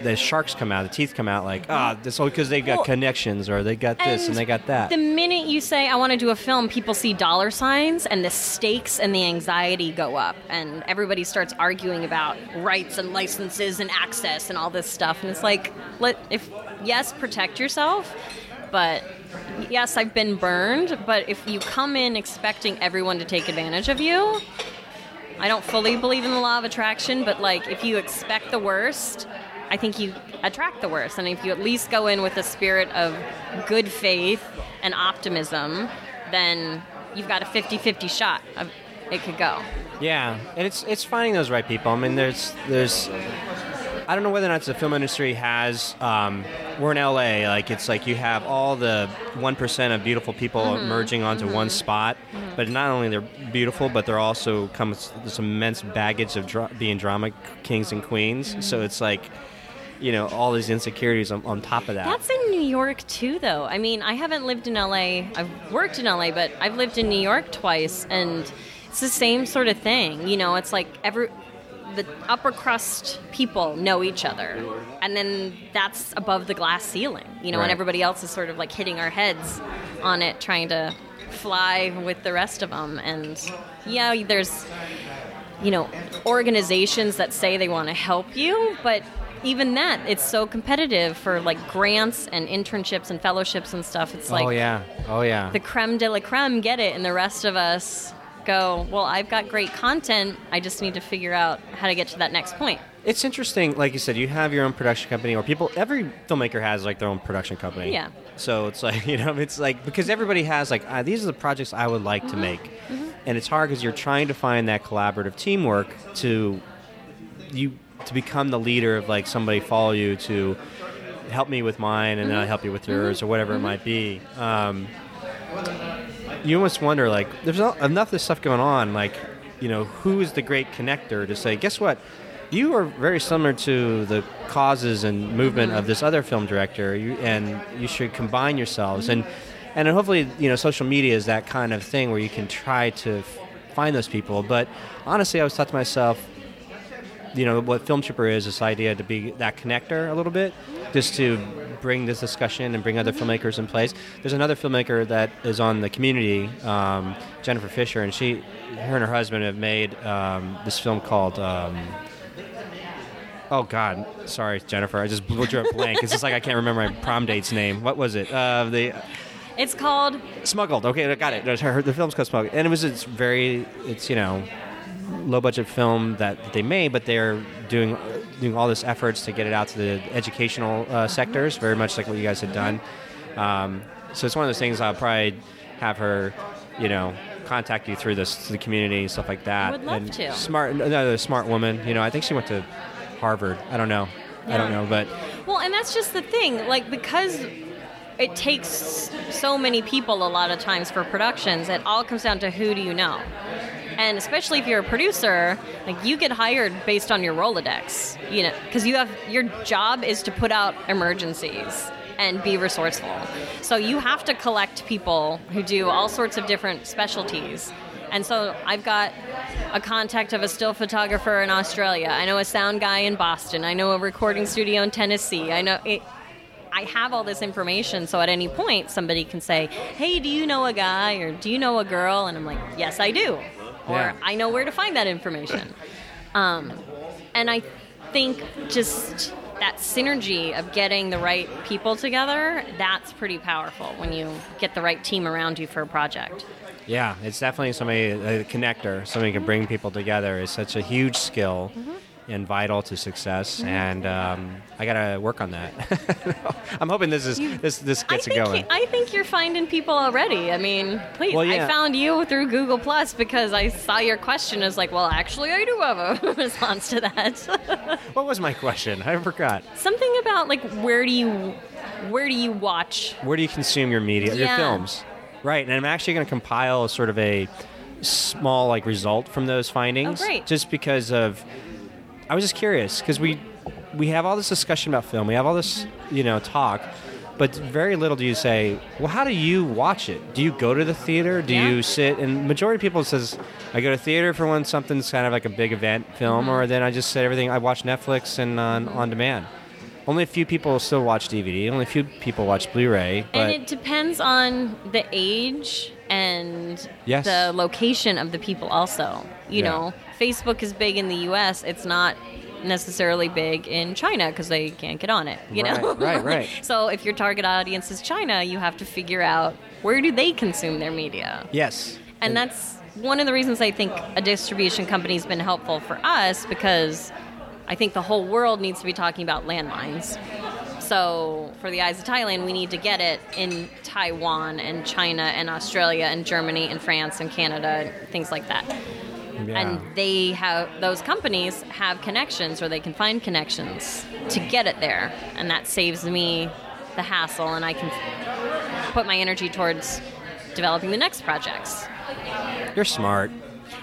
the sharks come out, the teeth come out like, ah, oh, this all because they've got well, connections or they got this and, and they got that. The minute you say, I want to do a film, people see dollar signs and the stakes and the anxiety go up and everybody starts arguing about rights and licenses and access and all this stuff. And it's like, let if yes, protect yourself, but yes, I've been burned, but if you come in expecting everyone to take advantage of you, I don't fully believe in the law of attraction, but like if you expect the worst... I think you attract the worst. And if you at least go in with a spirit of good faith and optimism, then you've got a fifty-fifty shot of it could go. Yeah, and it's it's finding those right people. I mean, there's... there's I don't know whether or not the film industry has... Um, we're in L A, like it's like you have all the one percent of beautiful people mm-hmm. merging onto mm-hmm. one spot. Mm-hmm. But not only they're beautiful, but they're also comes this immense baggage of dra- being drama kings and queens. Mm-hmm. So it's like, you know, all these insecurities on, on top of that. That's in New York too, though. I mean, I haven't lived in L A. I've worked in L A, but I've lived in New York twice, and it's the same sort of thing. You know, it's like every the upper crust people know each other, and then that's above the glass ceiling. You know, right. And everybody else is sort of like hitting our heads on it, trying to fly with the rest of them. And yeah, there's, you know, organizations that say they want to help you, but even that, it's so competitive for like grants and internships and fellowships and stuff. It's like, oh yeah, oh yeah, the creme de la creme get it, and the rest of us go, well, I've got great content, I just need to figure out how to get to that next point. It's interesting, like you said, you have your own production company, or people, every filmmaker has like their own production company. Yeah. So it's like, you know, it's like, because everybody has like, uh, these are the projects I would like mm-hmm. to make. Mm-hmm. And it's hard because you're trying to find that collaborative teamwork to you to become the leader of like somebody follow you to help me with mine, and mm-hmm. then I'll help you with yours, mm-hmm. or whatever mm-hmm. it might be. Um, you almost wonder, like, there's enough of this stuff going on, like, you know, who is the great connector to say, guess what? You are very similar to the causes and movement of this other film director, you, and you should combine yourselves. And and hopefully, you know, social media is that kind of thing where you can try to f- find those people. But honestly, I was thought to myself, you know, what Film Chipper is, this idea to be that connector a little bit, just to bring this discussion and bring other filmmakers in place. There's another filmmaker that is on the community, um, Jennifer Fisher, and she, her and her husband have made um, this film called... Um, Oh, God. Sorry, Jennifer. I just blew a blank. It's just like I can't remember my prom date's name. What was it? Uh, the. It's called... Smuggled. Okay, I got it. The film's called Smuggled. And it was it's very, it's, you know, low-budget film that they made, but they're doing doing all this efforts to get it out to the educational uh, sectors, very much like what you guys had done. Um, so it's one of those things I'll probably have her, you know... contact you through this through the community and stuff like that. I would love and to. Smart, another smart woman. You know, I think she went to Harvard. I don't know. Yeah. I don't know, but well, and that's just the thing. Like, because it takes so many people a lot of times for productions, it all comes down to who do you know. And especially if you're a producer, like you get hired based on your Rolodex. You know, because you have your job is to put out emergencies and be resourceful. So you have to collect people who do all sorts of different specialties. And so I've got a contact of a still photographer in Australia. I know a sound guy in Boston. I know a recording studio in Tennessee. I know it, I have all this information, so at any point somebody can say, hey, do you know a guy or do you know a girl? And I'm like, yes, I do. Or yeah. I know where to find that information. Um, and I think just... that synergy of getting the right people together, that's pretty powerful when you get the right team around you for a project. Yeah, it's definitely somebody, a connector, somebody who can bring people together is such a huge skill mm-hmm. and vital to success, mm-hmm. and um, I got to work on that. I'm hoping this is you, this this gets I it going. You, I think you're finding people already. I mean, please, well, yeah. I found you through Google Plus because I saw your question. I was like, well, actually, I do have a response to that. What was my question? I forgot. Something about like where do you where do you watch? Where do you consume your media, yeah. your films? Right, and I'm actually going to compile sort of a small like result from those findings, oh, great. Just because of. I was just curious because we we have all this discussion about film, we have all this you know talk, but very little do you say, well, how do you watch it? Do you go to the theater? Do yeah. you sit? And majority of people says, I go to theater for when something's kind of like a big event film, mm-hmm. or then I just sit everything. I watch Netflix and on on demand. Only a few people still watch D V D. Only a few people watch Blu-ray. But and it depends on the age and yes. the location of the people also. You yeah. know, Facebook is big in the U S. It's not necessarily big in China because they can't get on it, you right, know? Right, right. So if your target audience is China, you have to figure out where do they consume their media. Yes. And, and that's one of the reasons I think a distribution company's been helpful for us because... I think the whole world needs to be talking about landmines. So for the Eyes of Thailand, we need to get it in Taiwan and China and Australia and Germany and France and Canada, things like that. Yeah. And they have those companies have connections or they can find connections to get it there. And that saves me the hassle and I can put my energy towards developing the next projects. You're smart.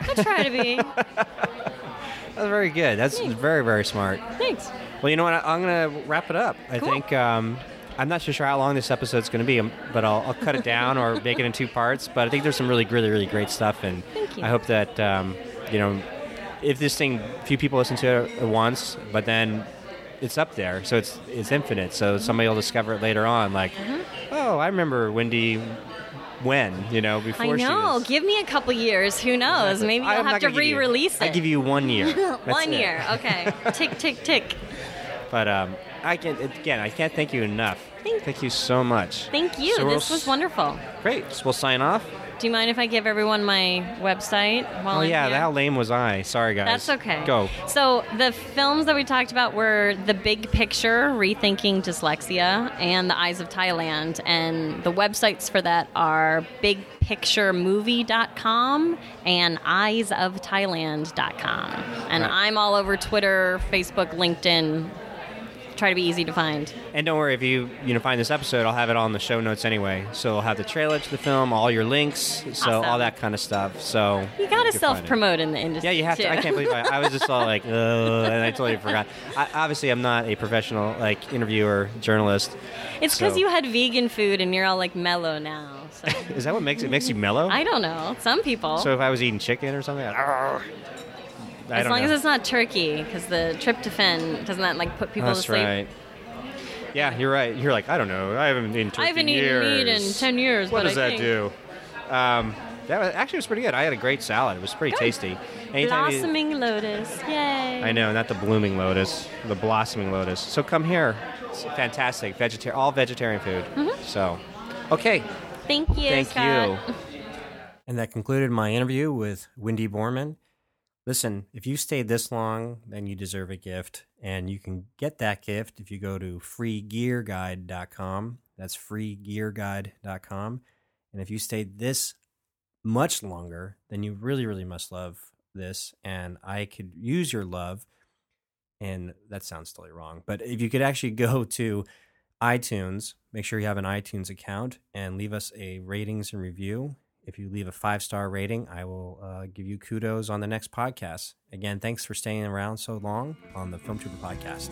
I try to be. That's very good. That's Thanks. very, very smart. Thanks. Well, you know what? I'm going to wrap it up. I cool. think um, I'm not too sure how long this episode's going to be, but I'll, I'll cut it down or make it in two parts. But I think there's some really, really, really great stuff. And Thank you. I hope that, um, you know, if this thing, few people listen to it once, but then it's up there. So it's it's infinite. So somebody will discover it later on. Like, uh-huh. oh, I remember Wendy... When, you know, before she I know. She was... Give me a couple years. Who knows? Maybe I'll have to re-release you, it. I give you one year. one it. year. Okay. tick, tick, tick. But um, I can again. I can't thank you enough. Thank, thank you so much. Thank you. So this we'll, was wonderful. Great. So we'll sign off. Do you mind if I give everyone my website? While oh, I'm yeah, here? How lame was I? Sorry, guys. That's okay. Go. So the films that we talked about were The Big Picture, Rethinking Dyslexia, and The Eyes of Thailand. And the websites for that are big picture movie dot com and eyes of thailand dot com. And right. I'm all over Twitter, Facebook, LinkedIn. Try to be easy to find. And don't worry, if you you know find this episode, I'll have it all in the show notes anyway. So I'll have the trailer to the film, all your links, so awesome. all that kind of stuff. So you gotta you self-promote in the industry. Yeah, you have too. to. I can't believe I, I was just all like, and I totally forgot. I, obviously, I'm not a professional like interviewer journalist. It's because so. you had vegan food and you're all like mellow now. So. Is that what makes it makes you mellow? I don't know. Some people. So if I was eating chicken or something. I'd, Argh. I as long know. as it's not turkey, because the tryptophan doesn't that like put people That's to sleep. That's right. Yeah, you're right. You're like, I don't know. I haven't eaten turkey in years. I haven't eaten meat in ten years. What but does I that think. do? Um, that was, actually was pretty good. I had a great salad. It was pretty Good. tasty. Anytime blossoming you, lotus, yay! I know, not the blooming lotus, the blossoming lotus. So come here. It's fantastic. Vegetarian, all vegetarian food. Mm-hmm. So, okay. Thank you. Thank Scott. you. And that concluded my interview with Windy Borman. Listen, if you stayed this long, then you deserve a gift, and you can get that gift if you go to free gear guide dot com. That's free gear guide dot com. And if you stayed this much longer, then you really, really must love this, and I could use your love, and that sounds totally wrong, but if you could actually go to iTunes, make sure you have an iTunes account, and leave us a ratings and review. If you leave a five-star rating, I will uh, give you kudos on the next podcast. Again, thanks for staying around so long on the FilmTrooper Podcast.